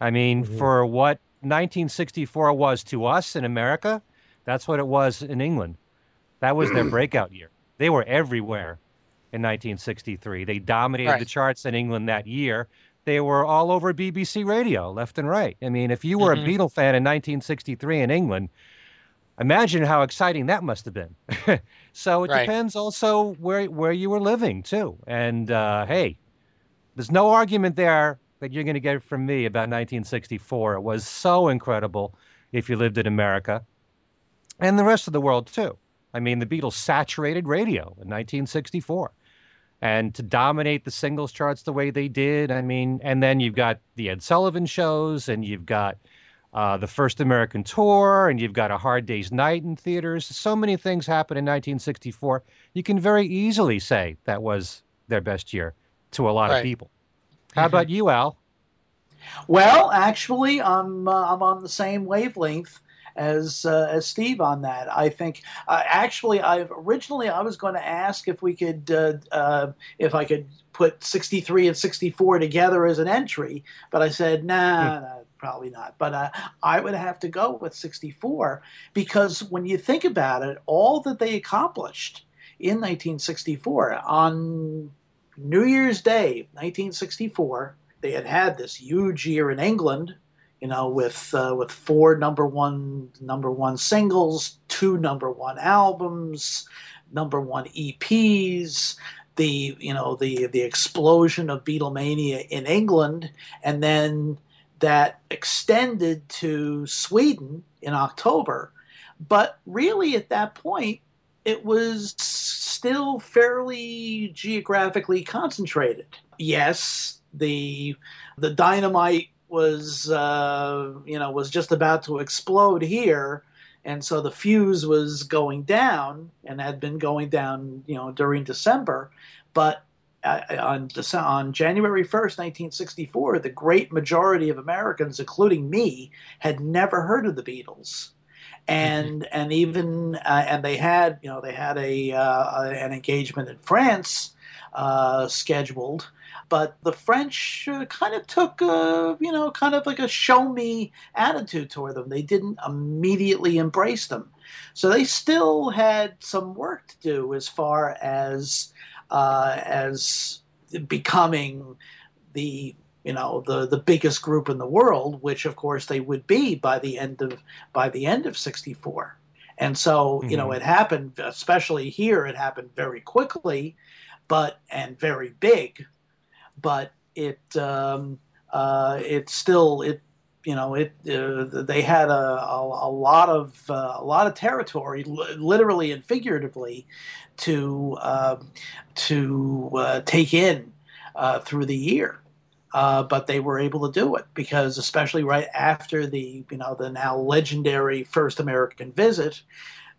I mean, mm-hmm. for what nineteen sixty-four was to us in America, that's what it was in England. That was their breakout year. They were everywhere in nineteen sixty-three. They dominated right. the charts in England that year. They were all over B B C radio, left and right. I mean, if you were mm-hmm. a Beatle fan in nineteen sixty-three in England, imagine how exciting that must have been. So it right. depends also where, where you were living, too. And, uh, hey, there's no argument there that you're going to get it from me about nineteen sixty-four. It was so incredible if you lived in America and the rest of the world, too. I mean, the Beatles saturated radio in nineteen sixty-four. And to dominate the singles charts the way they did, I mean, and then you've got the Ed Sullivan shows, and you've got uh, the first American tour, and you've got A Hard Day's Night in theaters. So many things happened in nineteen sixty-four. You can very easily say that was their best year to a lot right. of people. How about you, Al? Well, actually, I'm uh, I'm on the same wavelength as uh, as Steve on that. I think uh, actually, I've originally I was going to ask if we could uh, uh, if I could put sixty-three and sixty-four together as an entry, but I said nah, hmm. no, probably not. But uh, I would have to go with sixty-four because when you think about it, all that they accomplished in nineteen sixty-four on New Year's Day, nineteen sixty-four, they had had this huge year in England, you know, with uh, with four number one number one singles, two number one albums, number one E Ps, the you know the the explosion of Beatlemania in England, and then that extended to Sweden in October. But really, at that point, it was still fairly geographically concentrated. Yes, the the dynamite was uh, you know was just about to explode here, and so the fuse was going down and had been going down you know during December. But uh, on Dece- on January first, nineteen sixty-four, the great majority of Americans, including me, had never heard of the Beatles. And mm-hmm. and even uh, and they had you know they had a uh, an engagement in France uh, scheduled, but the French uh, kind of took a, you know kind of like a show me attitude toward them. They didn't immediately embrace them, so they still had some work to do as far as uh, as becoming the. You know the the biggest group in the world, which of course they would be by the end of by the end of sixty-four, and so mm-hmm. you know it happened, especially here. It happened very quickly, but and very big, but it um, uh, it still it you know it uh, they had a a, a lot of uh, a lot of territory, li- literally and figuratively, to uh, to uh, take in uh, through the year. Uh, but they were able to do it because, especially right after the you know the now legendary first American visit,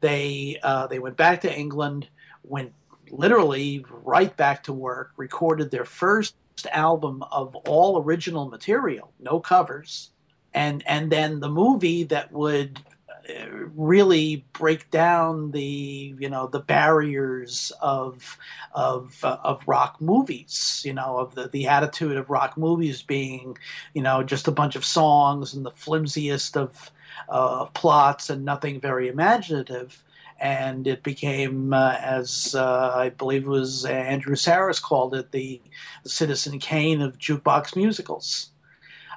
they uh, they went back to England, went literally right back to work, recorded their first album of all original material, no covers, and and then the movie that would really break down the you know the barriers of of uh, of rock movies, you know of the, the attitude of rock movies being you know just a bunch of songs and the flimsiest of uh, plots and nothing very imaginative. And it became, uh, as uh, I believe it was Andrew Sarris called it, the Citizen Kane of jukebox musicals.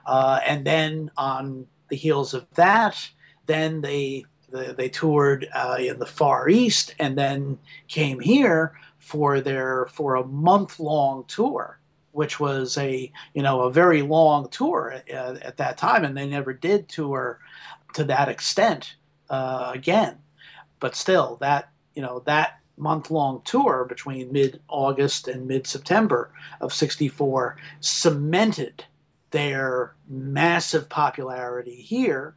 Uh, and then on the heels of that, then they they, they toured uh, in the Far East, and then came here for their for a month long tour, which was a you know a very long tour uh, at that time, and they never did tour to that extent uh, again. But still, that you know that month-long tour between mid-August and mid-September of sixty-four cemented their massive popularity here.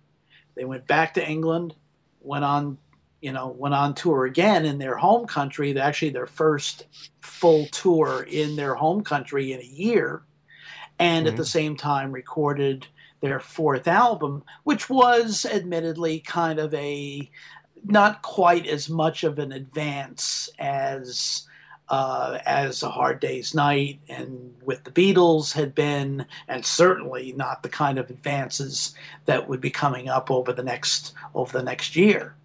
They went back to England, went on, you know, went on tour again in their home country. Actually, their first full tour in their home country in a year, and mm-hmm. at the same time recorded their fourth album, which was admittedly kind of a not quite as much of an advance as uh, as A Hard Day's Night and With the Beatles had been, and certainly not the kind of advances that would be coming up over the next over the next year.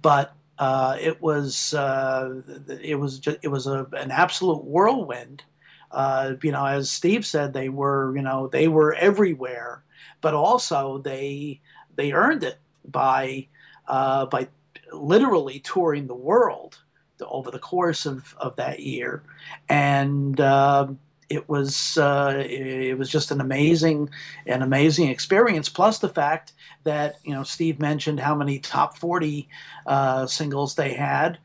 But uh, it was uh, it was just, it was a, an absolute whirlwind. Uh, you know, as Steve said, they were you know they were everywhere, but also they they earned it by uh, by. literally touring the world over the course of, of that year, and uh, it was uh, it was just an amazing an amazing experience. Plus the fact that you know Steve mentioned how many top forty uh, singles they had.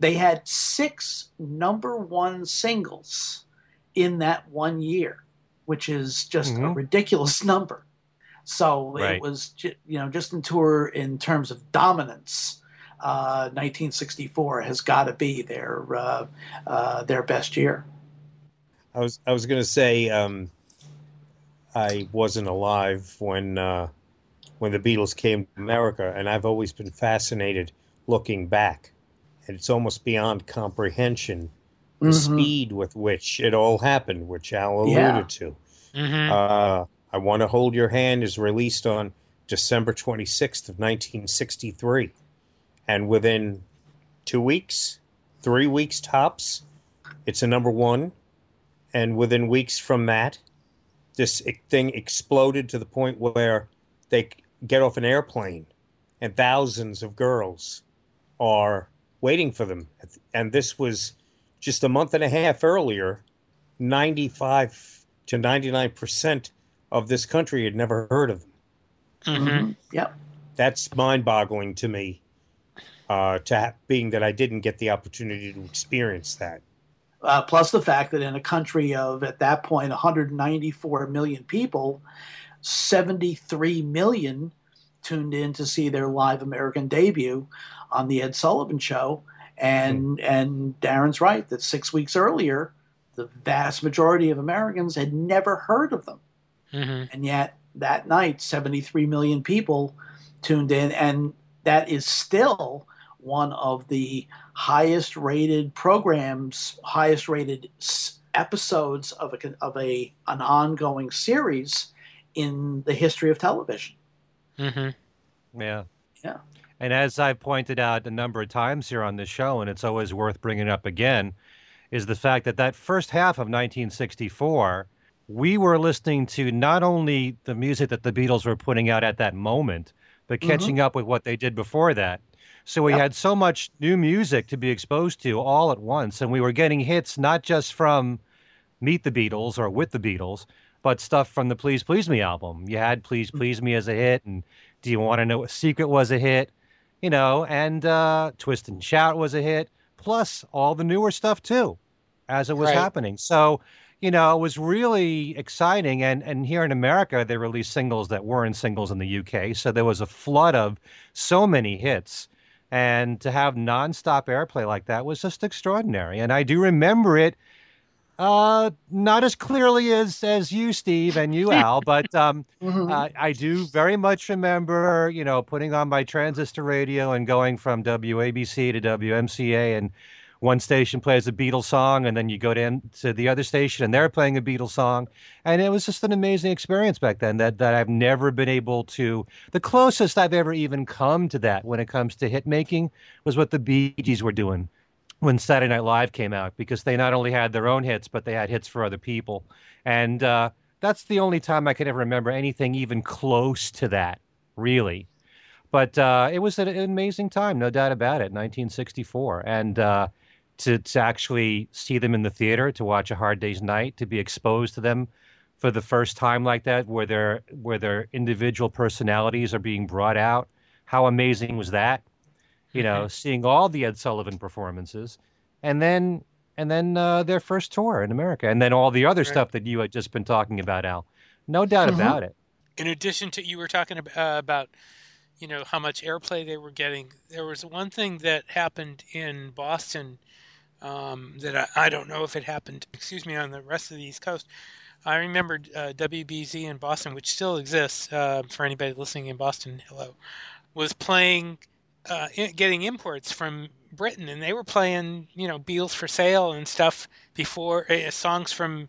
They had six number one singles in that one year, which is just mm-hmm. a ridiculous number. So right. it was you know just in tour in terms of dominance. Uh, nineteen sixty-four has got to be their uh, uh, their best year. I was I was going to say um, I wasn't alive when uh, when the Beatles came to America, and I've always been fascinated looking back, and it's almost beyond comprehension the mm-hmm. speed with which it all happened, which Al alluded yeah. to. Mm-hmm. Uh, I Want to Hold Your Hand is released on December twenty-sixth of nineteen sixty-three. And within two weeks, three weeks tops, it's a number one. And within weeks from that, this thing exploded to the point where they get off an airplane and thousands of girls are waiting for them. And this was just a month and a half earlier. ninety-five to ninety-nine percent of this country had never heard of them. Mm-hmm. Yep. That's mind-boggling to me. Uh, to ha- being that I didn't get the opportunity to experience that. Uh, plus the fact that in a country of, at that point, one hundred ninety-four million people, seventy-three million tuned in to see their live American debut on The Ed Sullivan Show. And, mm-hmm. and Darren's right that six weeks earlier, the vast majority of Americans had never heard of them. Mm-hmm. And yet that night, seventy-three million people tuned in, and that is still one of the highest rated programs, highest rated episodes of a, of a an ongoing series in the history of television. Mm-hmm. Yeah. Yeah. And as I pointed out a number of times here on this show, and it's always worth bringing up again, is the fact that that first half of nineteen sixty-four, we were listening to not only the music that the Beatles were putting out at that moment, but catching mm-hmm. up with what they did before that. So we yep. had so much new music to be exposed to all at once, and we were getting hits not just from Meet the Beatles or With the Beatles, but stuff from the Please Please Me album. You had Please Please Me as a hit, and Do You Want to Know What Secret was a hit, you know, and uh, Twist and Shout was a hit, plus all the newer stuff too, as it was right. happening. So, you know, it was really exciting, and, and here in America, they released singles that weren't singles in the U K, so there was a flood of so many hits, and to have nonstop airplay like that was just extraordinary, and I do remember it Uh, not as clearly as, as you, Steve, and you, Al, but um, mm-hmm. uh, I do very much remember, you know, putting on my transistor radio and going from W A B C to W M C A, and one station plays a Beatles song, and then you go to, in, to the other station, and they're playing a Beatles song. And it was just an amazing experience back then that, that I've never been able to. The closest I've ever even come to that when it comes to hit making was what the Bee Gees were doing when Saturday Night Live came out, because they not only had their own hits, but they had hits for other people. And uh, that's the only time I can ever remember anything even close to that, really. But uh, it was an amazing time, no doubt about it, nineteen sixty-four. And uh, to, to actually see them in the theater, to watch A Hard Day's Night, to be exposed to them for the first time like that, where their, where their individual personalities are being brought out. How amazing was that? You know, seeing all the Ed Sullivan performances, and then and then uh, their first tour in America, and then all the other right. stuff that you had just been talking about, Al. No doubt mm-hmm. about it. In addition to, you were talking about, uh, about, you know, how much airplay they were getting. There was one thing that happened in Boston um, that I, I don't know if it happened, excuse me, on the rest of the East Coast. I remember uh, W B Z in Boston, which still exists uh, for anybody listening in Boston, hello, was playing... Uh, getting imports from Britain, and they were playing, you know, Beatles for Sale and stuff before uh, songs from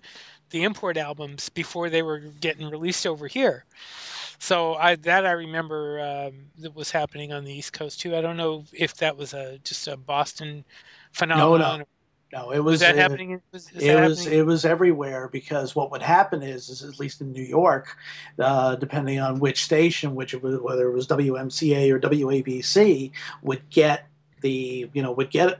the import albums before they were getting released over here. So I that I remember um, that was happening on the East Coast too. I don't know if that was a just a Boston phenomenon. No, no, no. It was, was that it, happening. Was, was it that was happening? It was everywhere, because what would happen is, is at least in New York, uh, depending on which station, which it was, whether it was W M C A or W A B C, would get the you know would get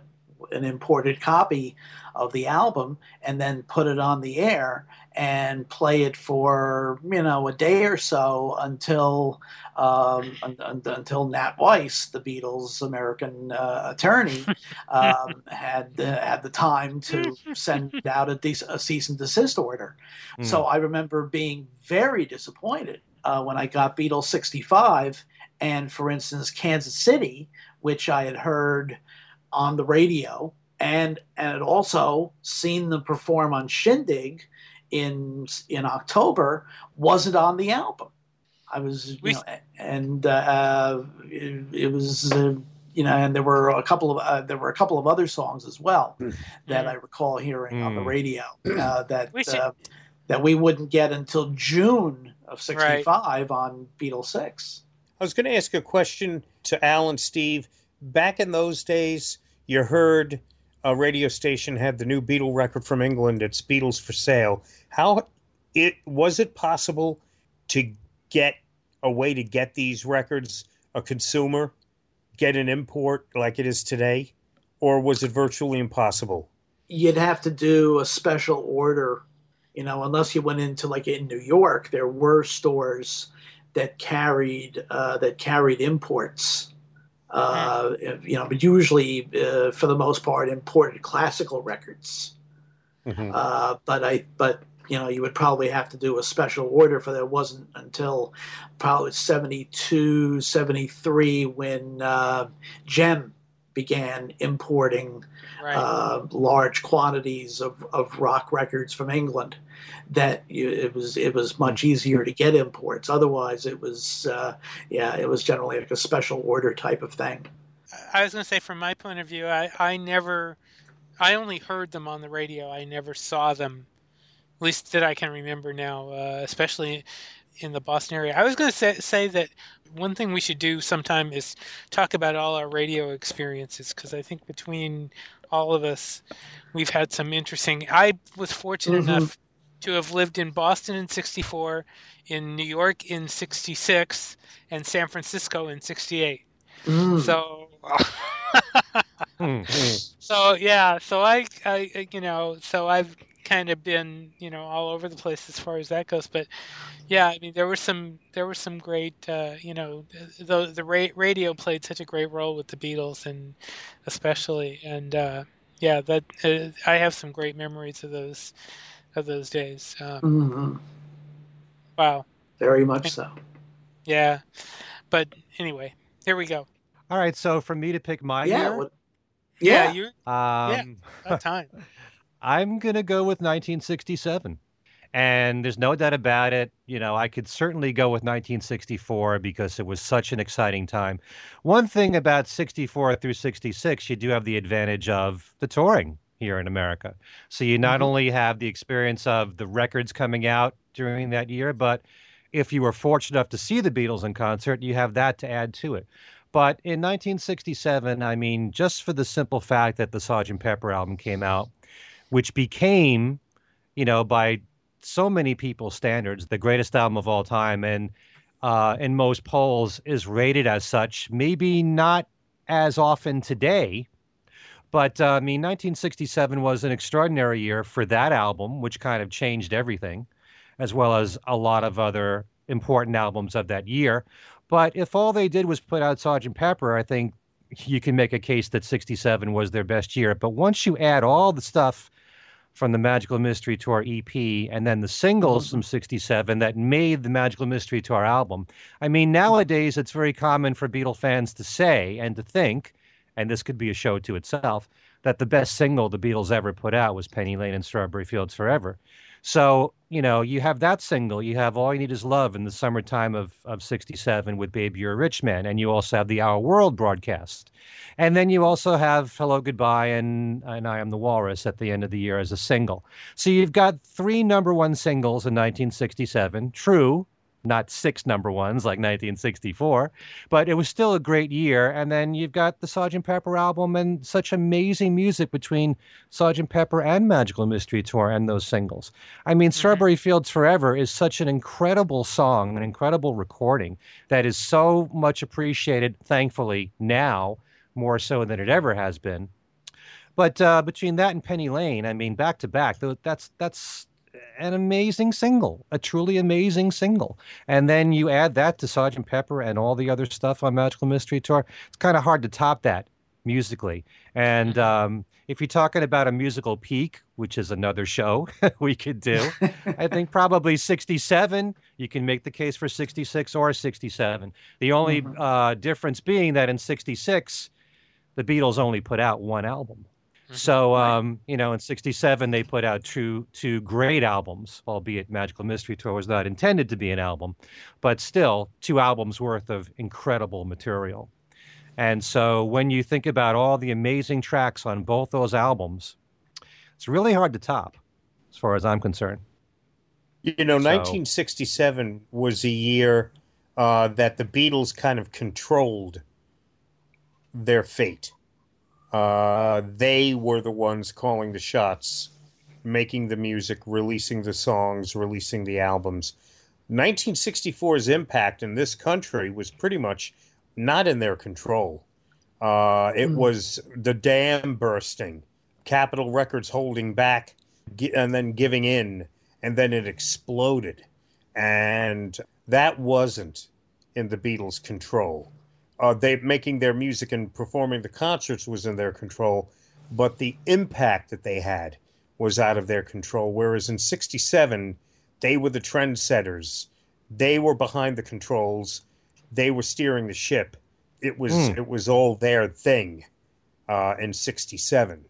an imported copy of the album and then put it on the air and play it for you know a day or so until um, un- un- until Nat Weiss, the Beatles' American uh, attorney, um, had uh, had the time to send out a, de- a cease and desist order. Mm. So I remember being very disappointed uh, when I got Beatles sixty-five, and for instance Kansas City, which I had heard on the radio and and had also seen them perform on Shindig in in October, wasn't on the album. I was, you know, and uh, it, it was, uh, you know, and there were a couple of uh, there were a couple of other songs as well mm. that I recall hearing mm. on the radio uh, that we should... uh, that we wouldn't get until June of sixty-five right. on Beatles six. I was going to ask a question to Al and Steve. Back in those days, you heard a radio station had the new Beatle record from England. It's Beatles for Sale. How it was it possible to get a way to get these records, a consumer, get an import like it is today, or was it virtually impossible? You'd have to do a special order, you know, unless you went into, like in New York, there were stores that carried uh, that carried imports. Uh, you know, but usually, uh, for the most part, imported classical records. Mm-hmm. Uh, but I, but you know, you would probably have to do a special order for that. It wasn't until probably seventy-two, seventy-three when uh, Gem began importing right. uh, large quantities of, of rock records from England. That you, it was it was much easier to get imports. Otherwise, it was uh, yeah, it was generally like a special order type of thing. I was going to say, from my point of view, I, I never, I only heard them on the radio. I never saw them, at least that I can remember now, uh, especially in the Boston area. I was going to say, say that one thing we should do sometime is talk about all our radio experiences, because I think between all of us, we've had some interesting. I was fortunate mm-hmm. enough to have lived in Boston in sixty-four, in New York in sixty-six, and San Francisco in sixty-eight. Mm. So, mm-hmm. so yeah, so I, I, you know, so I've kind of been, you know, all over the place as far as that goes. But yeah, I mean, there were some, there were some great, uh, you know, the the ra- radio played such a great role with the Beatles, and especially, and uh, yeah, that uh, I have some great memories of those. Of those days. Um, mm-hmm. Wow. Very much so. Yeah. But anyway, here we go. All right. So for me to pick my yeah, year? What, yeah. yeah. You, um, yeah. About time. I'm going to go with nineteen sixty-seven. And there's no doubt about it. You know, I could certainly go with nineteen sixty-four because it was such an exciting time. One thing about sixty-four through sixty-six, you do have the advantage of the touring here in America. So you not mm-hmm. only have the experience of the records coming out during that year, but if you were fortunate enough to see the Beatles in concert, you have that to add to it. But in nineteen sixty-seven, I mean, just for the simple fact that the Sergeant Pepper album came out, which became, you know, by so many people's standards, the greatest album of all time, and uh, in most polls is rated as such, maybe not as often today, but uh, I mean, nineteen sixty-seven was an extraordinary year for that album, which kind of changed everything, as well as a lot of other important albums of that year. But if all they did was put out Sergeant Pepper, I think you can make a case that sixty-seven was their best year. But once you add all the stuff from the Magical Mystery Tour E P, and then the singles from sixty-seven that made the Magical Mystery Tour album. I mean, nowadays, it's very common for Beatle fans to say and to think, and this could be a show to itself, that the best single the Beatles ever put out was Penny Lane and Strawberry Fields Forever. So, you know, you have that single, you have All You Need Is Love in the summertime of, of sixty-seven with Baby You're a Rich Man, and you also have the Our World broadcast. And then you also have Hello, Goodbye, and, and I Am the Walrus at the end of the year as a single. So you've got three number one singles in nineteen sixty-seven, true, not six number ones like nineteen sixty-four, but it was still a great year. And then you've got the Sergeant Pepper album and such amazing music between Sergeant Pepper and Magical Mystery Tour and those singles. I mean, okay. Strawberry Fields Forever is such an incredible song, an incredible recording that is so much appreciated, thankfully, now more so than it ever has been. But uh, between that and Penny Lane, I mean, back to back, that's that's... an amazing single, a truly amazing single. And then you add that to Sergeant Pepper and all the other stuff on Magical Mystery Tour. It's kind of hard to top that musically. And um, if you're talking about a musical peak, which is another show we could do, I think probably sixty-seven, you can make the case for sixty-six or sixty-seven. The only uh, difference being that in sixty-six, the Beatles only put out one album. So, um, you know, in sixty-seven, they put out two two great albums, albeit Magical Mystery Tour was not intended to be an album, but still two albums worth of incredible material. And so when you think about all the amazing tracks on both those albums, it's really hard to top as far as I'm concerned. You know, so, nineteen sixty-seven was a year uh, that the Beatles kind of controlled their fate. Uh, they were the ones calling the shots, making the music, releasing the songs, releasing the albums. nineteen sixty-four's impact in this country was pretty much not in their control. Uh, it mm. was the dam bursting, Capitol Records holding back and then giving in, and then it exploded. And that wasn't in the Beatles' control. Uh, they making their music and performing the concerts was in their control, but the impact that they had was out of their control. Whereas in sixty-seven, they were the trendsetters. They were behind the controls. They were steering the ship. It was mm. it was all their thing uh, in sixty-seven.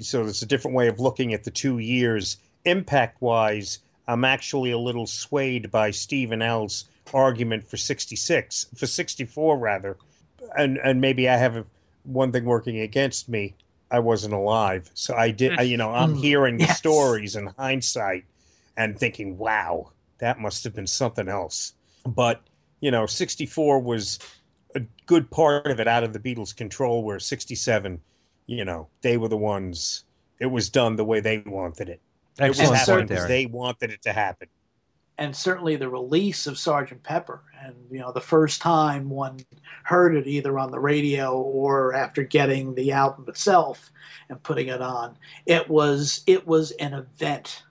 So it's a different way of looking at the two years. Impact-wise, I'm actually a little swayed by Steve and Al's argument for sixty-six for sixty-four rather, and and maybe I have a, one thing working against me. I wasn't alive, so I did I, you know I'm hearing yes. stories in hindsight and thinking, wow, that must have been something else. But you know, sixty-four was a good part of it out of the Beatles' control, where sixty-seven, you know, they were the ones, it was done the way they wanted it. Excellent. It was happened as they wanted it to happen. And certainly the release of Sergeant Pepper, and you know, the first time one heard it either on the radio or after getting the album itself and putting it on, it was it was an event.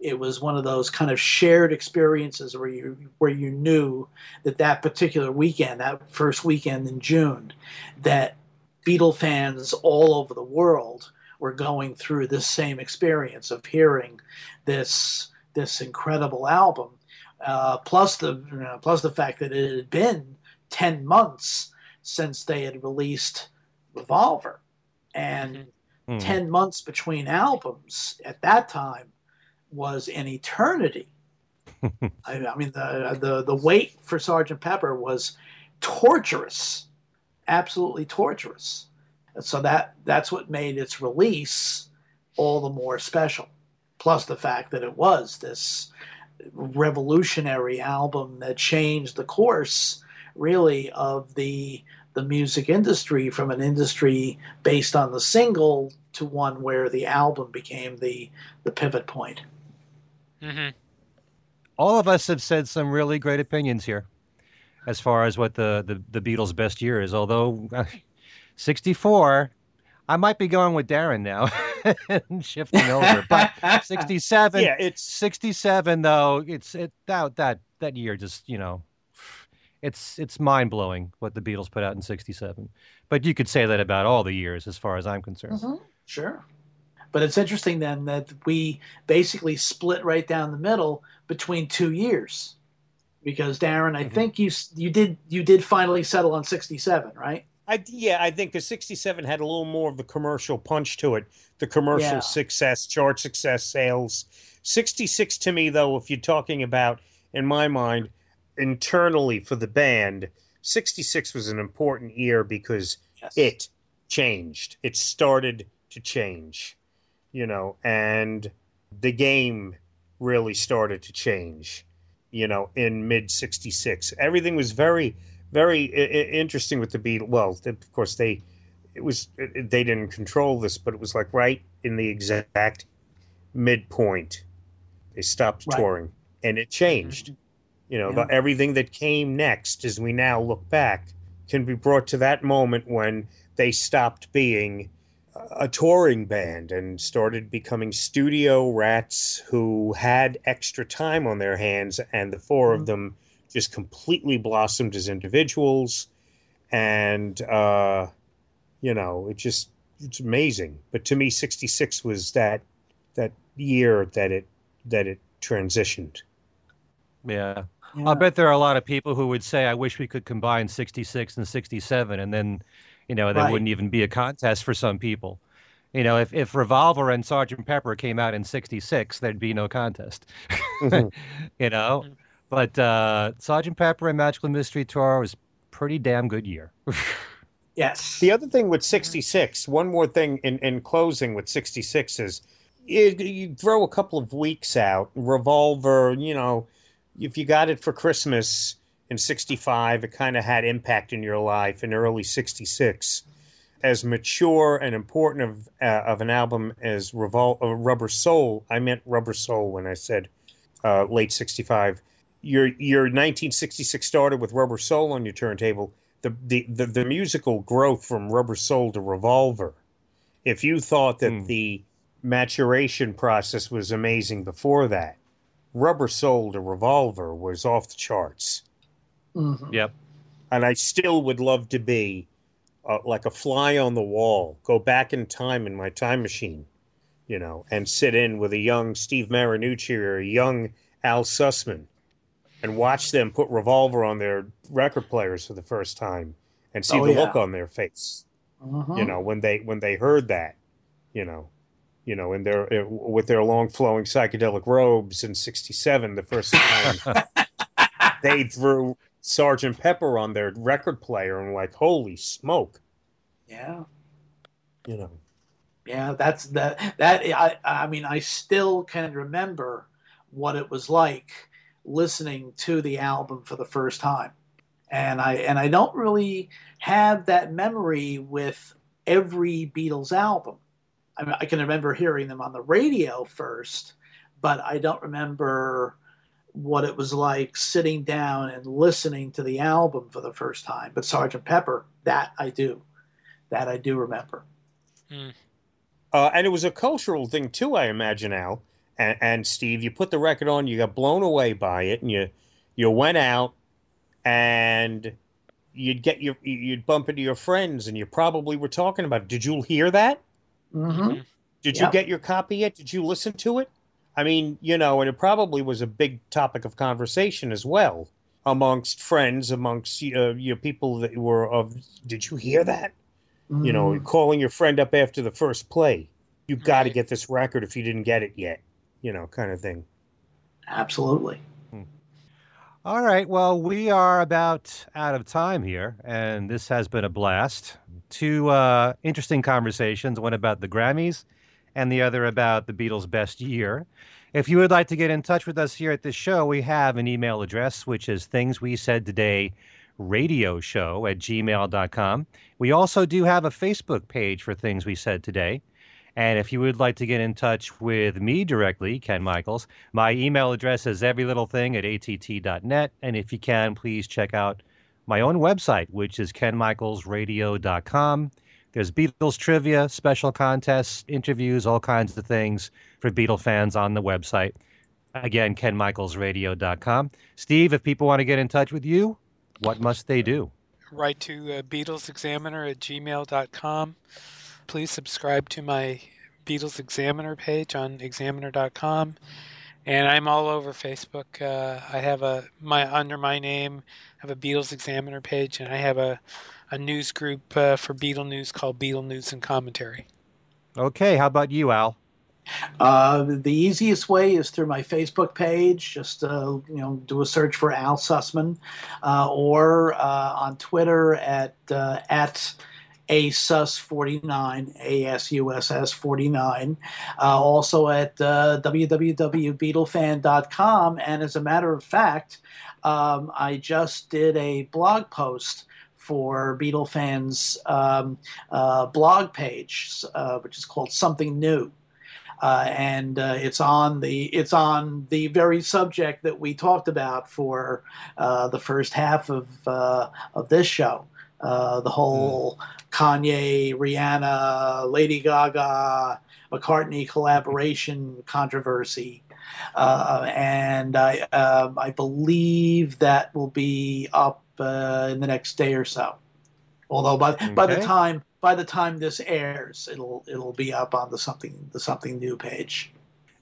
It was one of those kind of shared experiences where you where you knew that that particular weekend, that first weekend in June, that Beatle fans all over the world were going through this same experience of hearing this. This incredible album, uh, plus the you know, plus the fact that it had been ten months since they had released Revolver, and Mm. Ten months between albums at that time was an eternity. I, I mean, the, the the wait for Sergeant Pepper was torturous, absolutely torturous. So that that's what made its release all the more special. Plus the fact that it was this revolutionary album that changed the course, really, of the the music industry, from an industry based on the single to one where the album became the the pivot point. Mm-hmm. All of us have said some really great opinions here as far as what the, the, the Beatles' best year is, although uh, sixty-four, I might be going with Darren now and shifting over. But sixty-seven, yeah, it's sixty-seven though. It's it that that that year just, you know, it's it's mind-blowing what the Beatles put out in sixty-seven. But you could say that about all the years as far as I'm concerned. Mm-hmm. Sure. But it's interesting then that we basically split right down the middle between two years, because Darren, I mm-hmm. think you you did you did finally settle on sixty-seven, right? I, yeah, I think because sixty-seven had a little more of the commercial punch to it, the commercial yeah. success, chart success, sales. sixty-six to me, though, if you're talking about, in my mind, internally for the band, sixty-six was an important year because yes. it changed. It started to change, you know, and the game really started to change, you know, in mid sixty-six. Everything was very... Very interesting with the Beatles. Well, of course, they it was they didn't control this, but it was like right in the exact midpoint. They stopped right. touring, and it changed. You know, yeah. the, everything that came next, as we now look back, can be brought to that moment when they stopped being a touring band and started becoming studio rats who had extra time on their hands, and the four mm-hmm. of them just completely blossomed as individuals. And, uh, you know, it just, it's amazing. But to me, sixty-six was that, that year that it, that it transitioned. Yeah. yeah. I bet there are a lot of people who would say, I wish we could combine sixty-six and sixty-seven. And then, you know, there right. wouldn't even be a contest for some people. You know, if, if Revolver and Sergeant Pepper came out in sixty-six, there'd be no contest, mm-hmm. you know? But uh, Sergeant Pepper and Magical Mystery Tour was pretty damn good year. yes. The other thing with sixty-six, one more thing in, in closing with sixty-six is it, you throw a couple of weeks out, Revolver, you know, if you got it for Christmas in sixty-five, it kind of had impact in your life in early sixty-six. As mature and important of uh, of an album as Revol- uh, Rubber Soul, I meant Rubber Soul when I said uh, late sixty-five. Your your nineteen sixty-six started with Rubber Soul on your turntable. The, the the the musical growth from Rubber Soul to Revolver. If you thought that mm. the maturation process was amazing before that, Rubber Soul to Revolver was off the charts. Mm-hmm. Yep. And I still would love to be uh, like a fly on the wall, go back in time in my time machine, you know, and sit in with a young Steve Marinucci or a young Al Sussman and watch them put Revolver on their record players for the first time and see oh, the yeah. look on their face, uh-huh. you know, when they, when they heard that, you know, you know, in their, uh, with their long flowing psychedelic robes in sixty-seven, the first time they threw Sergeant Pepper on their record player and like, holy smoke. Yeah. You know? Yeah, that's that, that, I, I mean, I still can remember what it was like listening to the album for the first time. And I and I don't really have that memory with every Beatles album. I mean, I can remember hearing them on the radio first, but I don't remember what it was like sitting down and listening to the album for the first time. But Sergeant Pepper, that I do. That I do remember. Mm. Uh, and it was a cultural thing too, I imagine, Al. And, and Steve, you put the record on, you got blown away by it, and you you went out, and you'd get your you'd bump into your friends, and you probably were talking about it. Did you hear that? Mm-hmm. Did yep. you get your copy yet? Did you listen to it? I mean, you know, and it probably was a big topic of conversation as well amongst friends, amongst uh, your people that were of. Did you hear that? Mm. You know, calling your friend up after the first play. You've got to get this record if you didn't get it yet, you know, kind of thing. Absolutely. Hmm. All right. Well, we are about out of time here, and this has been a blast. Two uh, interesting conversations, one about the Grammys and the other about the Beatles' best year. If you would like to get in touch with us here at this show, we have an email address, which is things we said today radio show at gmail dot com. We also do have a Facebook page for Things We Said Today. And if you would like to get in touch with me directly, Ken Michaels, my email address is everylittlething at a t t dot net. And if you can, please check out my own website, which is ken michaels radio dot com. There's Beatles trivia, special contests, interviews, all kinds of things for Beatle fans on the website. Again, ken michaels radio dot com. Steve, if people want to get in touch with you, what must they do? Write to uh, Beatles Examiner at gmail dot com. Please subscribe to my Beatles Examiner page on examiner dot com. And I'm all over Facebook. Uh, I have a my under my name, I have a Beatles Examiner page, and I have a, a news group uh, for Beatle News called Beatle News and Commentary. Okay, how about you, Al? Uh, the easiest way is through my Facebook page. Just uh, you know, do a search for Al Sussman, uh, or uh, on Twitter at uh, at A S U S forty-nine, A S U S S forty-nine, uh, also at uh, w w w dot beatle fan dot com. And as a matter of fact, um, I just did a blog post for Beatle Fans' um, uh, blog page, uh, which is called Something New. Uh, and uh, it's on the it's on the very subject that we talked about for uh, the first half of uh, of this show. Uh, the whole Kanye, Rihanna, Lady Gaga, McCartney collaboration controversy. Uh, and I, uh, I believe that will be up uh, in the next day or so. Although by okay. by the time by the time this airs, it'll it'll be up on the something the something new page.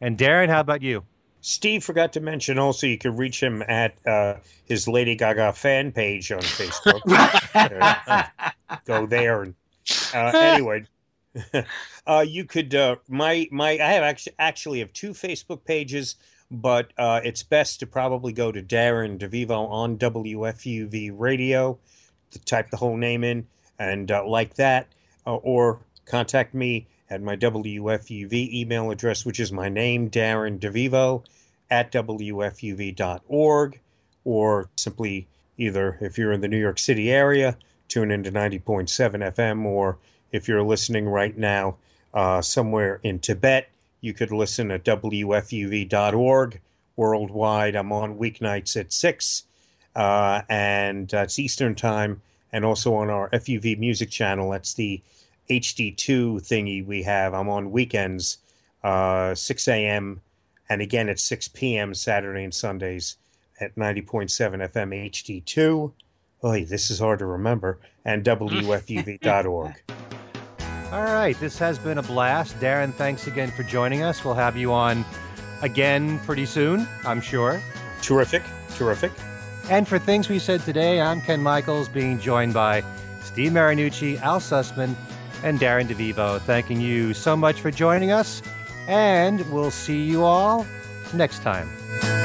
And Darren, how about you? Steve forgot to mention also you can reach him at uh, his Lady Gaga fan page on Facebook. uh, go there. And, uh, anyway, uh, you could uh, my my I have actually actually have two Facebook pages, but uh, it's best to probably go to Darren DeVivo on W F U V radio to type the whole name in and uh, like that, uh, or contact me at my W F U V email address, which is my name, Darren DeVivo, at w f u v dot org, or simply either, if you're in the New York City area, tune into ninety point seven F M, or if you're listening right now uh, somewhere in Tibet, you could listen at w f u v dot org. Worldwide, I'm on weeknights at six, uh, and that's Eastern Time, and also on our F U V music channel. That's the H D two thingy we have. I'm on weekends, uh, six a m and again at six p m Saturday and Sundays at ninety point seven F M H D two. Oy, this is hard to remember. And w f u v dot org. All right, this has been a blast. Darren, thanks again for joining us. We'll have you on again pretty soon, I'm sure. Terrific, terrific. And for Things We Said Today, I'm Ken Michaels, being joined by Steve Marinucci, Al Sussman, and Darren DeVivo, thanking you so much for joining us, and we'll see you all next time.